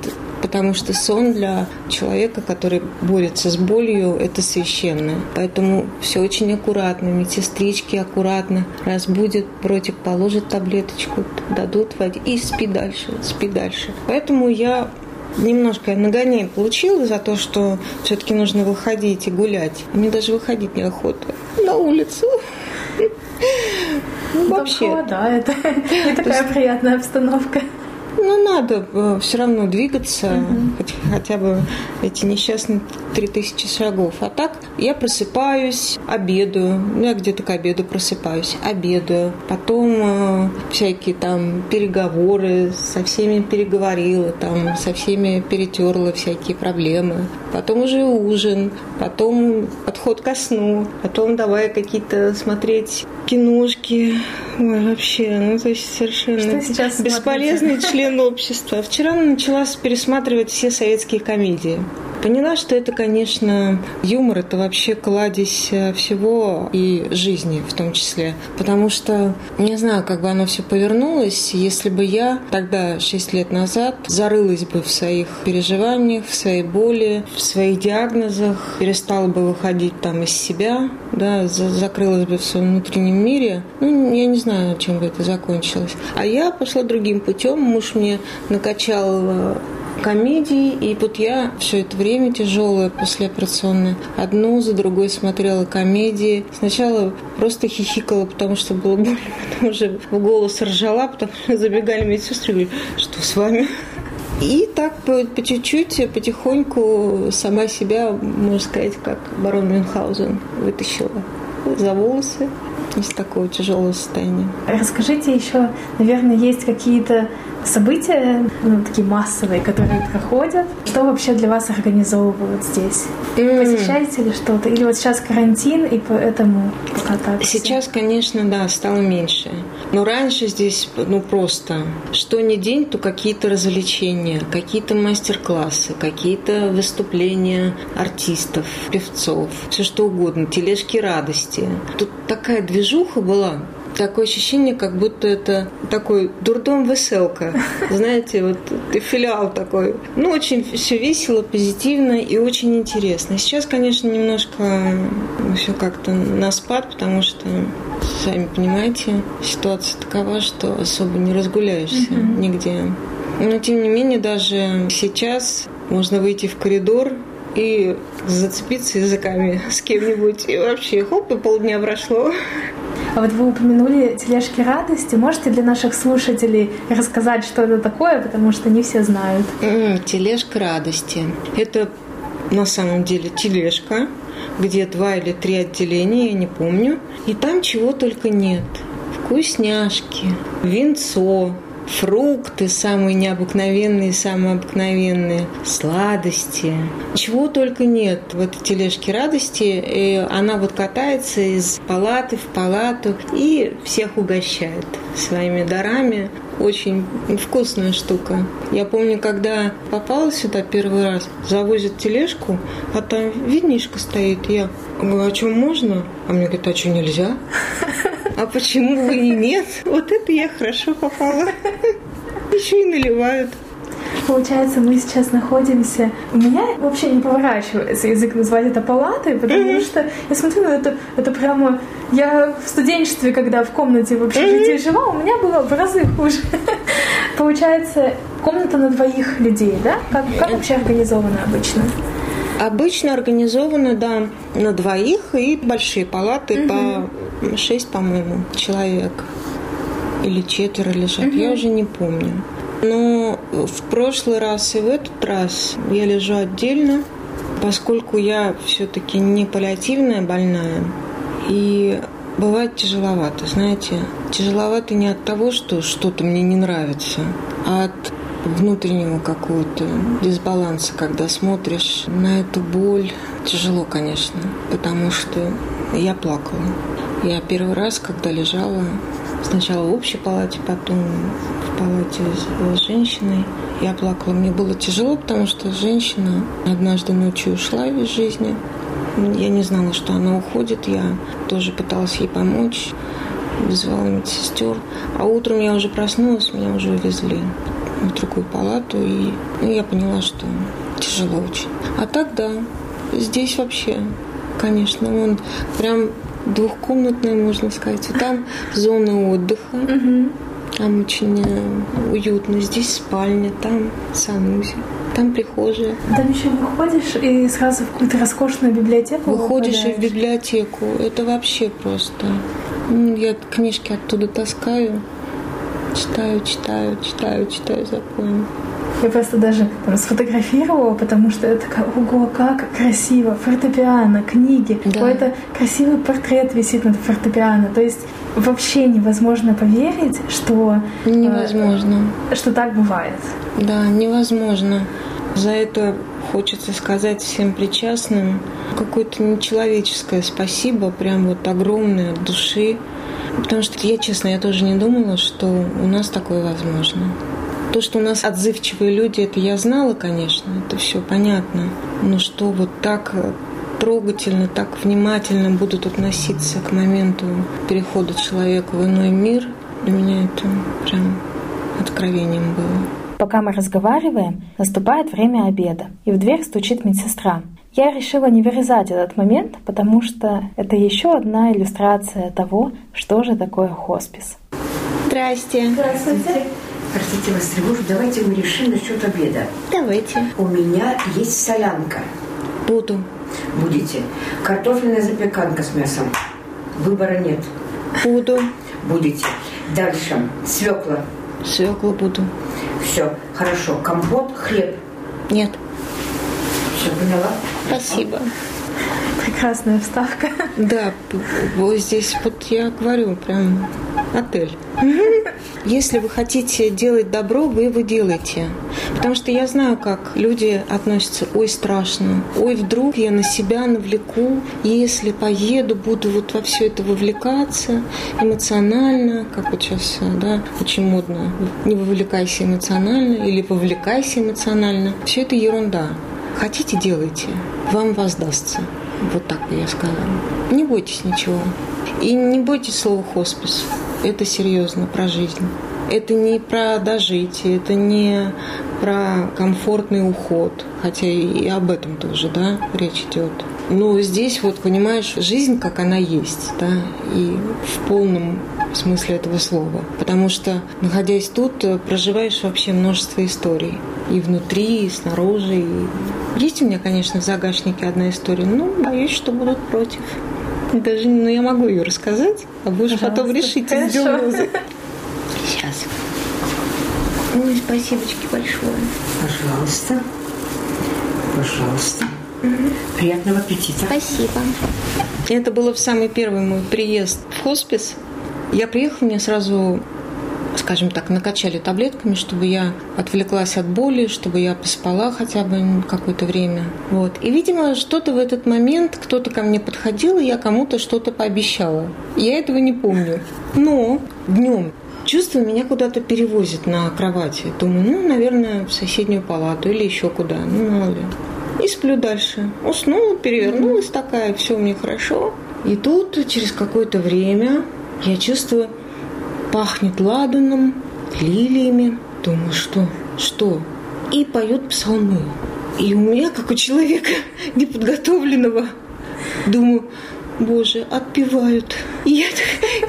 потому что сон для человека, который борется с болью, это священно. Поэтому все очень аккуратно, медсестрички аккуратно разбудят, против положат таблеточку, дадут водить и спи дальше, спи дальше. Поэтому я... Немножко я нагоняй получила за то, что все-таки нужно выходить и гулять. Мне даже выходить неохота на улицу. Ну, вообще. Да, это не такая приятная обстановка. Ну, надо все равно двигаться, uh-huh. хоть, хотя бы эти несчастные три тысячи шагов. А так я просыпаюсь, обедаю, я где-то к обеду просыпаюсь, обедаю. Потом э, всякие там переговоры, со всеми переговорила, там, со всеми перетерла всякие проблемы. Потом уже ужин, потом отход ко сну, потом давай какие-то смотреть киношки. Ой, вообще, ну, то есть совершенно бесполезный член общества. Вчера начала пересматривать все советские комедии. Поняла, что это, конечно, юмор, это вообще кладезь всего и жизни в том числе. Потому что, не знаю, как бы оно все повернулось, если бы я тогда, шесть лет назад, зарылась бы в своих переживаниях, в своей боли, в своих диагнозах, перестала бы выходить там из себя, да, закрылась бы в своем внутреннем мире. Ну, я не знаю, чем бы это закончилось. А я пошла другим путем. Муж мне накачал комедии, и вот я все это время тяжелое, послеоперационное, одну за другой смотрела комедии. Сначала просто хихикала, потому что было больно, потом уже в голос ржала, потому что забегали медсестры и говорили, что с вами? И так по, по чуть-чуть, потихоньку сама себя, можно сказать, как барон Мюнхгаузен, вытащила за волосы. из такого тяжелого состояния. Расскажите еще, наверное, есть какие-то события, ну, такие массовые, которые проходят. Что вообще для вас организовывают здесь? Mm. Посещаете ли что-то? Или вот сейчас карантин, и поэтому пока так? Сейчас, все? Конечно, да, стало меньше. Но раньше здесь, ну, просто, что ни день, то какие-то развлечения, какие-то мастер-классы, какие-то выступления артистов, певцов, все что угодно, тележки радости. Тут такая движуха была. Такое ощущение, как будто это такой дурдом веселка. Знаете, вот филиал такой. Ну, очень все весело, позитивно и очень интересно. Сейчас, конечно, немножко все как-то на спад, потому что, сами понимаете, ситуация такова, что особо не разгуляешься mm-hmm. нигде. Но, тем не менее, даже сейчас можно выйти в коридор и зацепиться языками с кем-нибудь. И вообще, хоп, и полдня прошло. А вот вы упомянули тележки радости. Можете для наших слушателей рассказать, что это такое, потому что не все знают? Mm, тележка радости. Это на самом деле тележка, где два или три отделения, я не помню. И там чего только нет. Вкусняшки, винцо, фрукты самые необыкновенные, самые обыкновенные, сладости. Чего только нет в этой тележке радости. И она вот катается из палаты в палату и всех угощает своими дарами. Очень вкусная штука. Я помню, когда попала сюда первый раз, завозят тележку, а там винишка стоит. Я говорю, а что можно? А мне говорят, а что нельзя? А почему бы и нет? Вот это я хорошо попала. Еще и наливают. Получается, мы сейчас находимся... У меня вообще не поворачивается язык назвать это палатой, потому mm-hmm. что я смотрю на это, это прямо... Я в студенчестве, когда в комнате в общежитии mm-hmm. жила, у меня было в разы хуже. Получается, комната на двоих людей, да? Как, как вообще организовано обычно? Обычно организовано, да, на двоих, и большие палаты mm-hmm. по шесть, по-моему, человек. Или четверо лежат, mm-hmm. я уже не помню. Но в прошлый раз и в этот раз я лежу отдельно, поскольку я все-таки не паллиативная больная. И бывает тяжеловато, знаете. Тяжеловато не от того, что что-то мне не нравится, а от внутреннего какого-то дисбаланса, когда смотришь на эту боль. Тяжело, конечно, потому что я плакала. Я первый раз, когда лежала, сначала в общей палате, потом в палате с женщиной, я плакала. Мне было тяжело, потому что женщина однажды ночью ушла из жизни. Я не знала, что она уходит. Я тоже пыталась ей помочь, вызывала медсестер. А утром я уже проснулась, меня уже увезли в другую палату. И ну, я поняла, что тяжело очень. А так, да, здесь вообще, конечно, он прям... Двухкомнатная, можно сказать. Там зона отдыха. Mm-hmm. Там очень уютно. Здесь спальня, там санузел, там прихожая. Там еще выходишь и сразу в какую-то роскошную библиотеку выходишь попадаешь. И в библиотеку. Это вообще просто. Я книжки оттуда таскаю. Читаю, читаю, читаю, читаю, запомню. Я просто даже там сфотографировала, потому что я такая, ого, как красиво, фортепиано, книги, да. Какой-то красивый портрет висит над фортепиано. То есть вообще невозможно поверить, что... Невозможно. Э, что так бывает. Да, невозможно. За это хочется сказать всем причастным какое-то нечеловеческое спасибо, прям вот огромное от души. Потому что, я честно, я тоже не думала, что у нас такое возможно. То, что у нас отзывчивые люди, это я знала, конечно, это все понятно. Но что вот так трогательно, так внимательно будут относиться к моменту перехода человека в иной мир, для меня это прям откровением было. Пока мы разговариваем, наступает время обеда, и в дверь стучит медсестра. Я решила не вырезать этот момент, потому что это еще одна иллюстрация того, что же такое хоспис. Здрасте. Здравствуйте. Простите, вас тревожу. Давайте мы решим насчет обеда. Давайте. У меня есть солянка. Буду. Будете. Картофельная запеканка с мясом. Выбора нет. Буду. Будете. Дальше. Свекла. Свекла буду. Все. Хорошо. Компот, хлеб. Нет. Все, поняла? Спасибо. Прекрасная вставка. Да, вот здесь вот я говорю, прям отель. Если вы хотите делать добро, вы его делаете. Потому что я знаю, как люди относятся. Ой, страшно. Ой, вдруг я на себя навлеку. Если поеду, буду вот во все это вовлекаться эмоционально. Как вот сейчас, да, очень модно. Не вовлекайся эмоционально или вовлекайся эмоционально. Все это ерунда. Хотите, делайте. Вам воздастся. Вот так бы я сказала. Не бойтесь ничего. И не бойтесь слова «хоспис». Это серьезно про жизнь. Это не про дожить, это не про комфортный уход. Хотя и об этом тоже, да, речь идет. Но здесь вот, понимаешь, жизнь, как она есть, да, и в полном смысле этого слова. Потому что, находясь тут, проживаешь вообще множество историй. И внутри, и снаружи. И... Есть у меня, конечно, в загашнике одна история, но боюсь, что будут против. Даже, ну, я могу ее рассказать, а вы же потом решите. Сейчас. Ой, спасибочки большое. Пожалуйста. Пожалуйста. Угу. Приятного аппетита. Спасибо. Это было в самый первый мой приезд в хоспис. Я приехала, мне сразу, скажем так, накачали таблетками, чтобы я отвлеклась от боли, чтобы я поспала хотя бы какое-то время. Вот. И, видимо, что-то в этот момент, кто-то ко мне подходил, и я кому-то что-то пообещала. Я этого не помню. Но днем чувство меня куда-то перевозит на кровати. Думаю, ну, наверное, в соседнюю палату или еще куда, ну, мало ли. И сплю дальше. Уснула, перевернулась такая, все мне хорошо. И тут через какое-то время я чувствую, пахнет ладаном, лилиями. Думаю, что? Что? И поет псалмы. И у меня, как у человека неподготовленного, думаю, боже, отпевают. И я,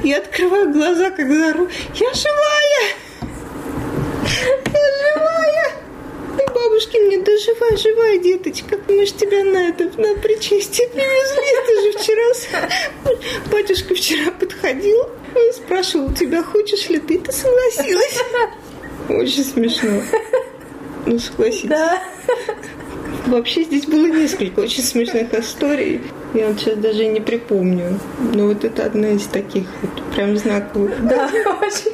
я открываю глаза, как зару. Я живая! Я живая! И бабушки мне, да живая, живая, деточка. Мы ж тебя на это, на причастие привезли. Ты же вчера... Батюшка вчера подходил. Он спрашивал, тебя хочешь ли ты? Ты согласилась? Очень смешно. Ну, согласись. Да. Вообще здесь было несколько очень смешных историй. Я вот сейчас даже и не припомню. Но вот это одна из таких вот прям знаковых. Да, очень.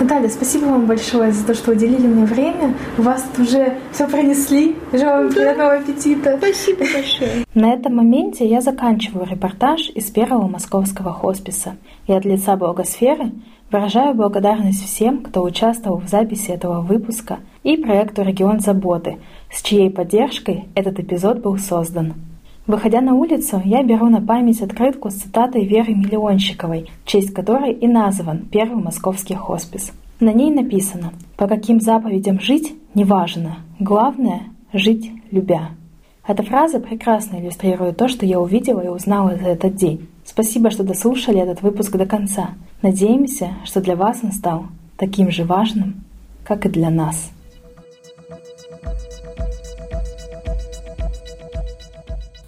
Наталья, спасибо вам большое за то, что уделили мне время. Вас тут уже все принесли. Желаю вам приятного аппетита. Спасибо большое. На этом моменте я заканчиваю репортаж из Первого московского хосписа. И от лица Благосферы выражаю благодарность всем, кто участвовал в записи этого выпуска и проекту «Регион заботы», с чьей поддержкой этот эпизод был создан. Выходя на улицу, я беру на память открытку с цитатой Веры Миллионщиковой, в честь которой и назван Первый московский хоспис. На ней написано: «По каким заповедям жить, неважно. Главное – жить любя». Эта фраза прекрасно иллюстрирует то, что я увидела и узнала за этот день. Спасибо, что дослушали этот выпуск до конца. Надеемся, что для вас он стал таким же важным, как и для нас.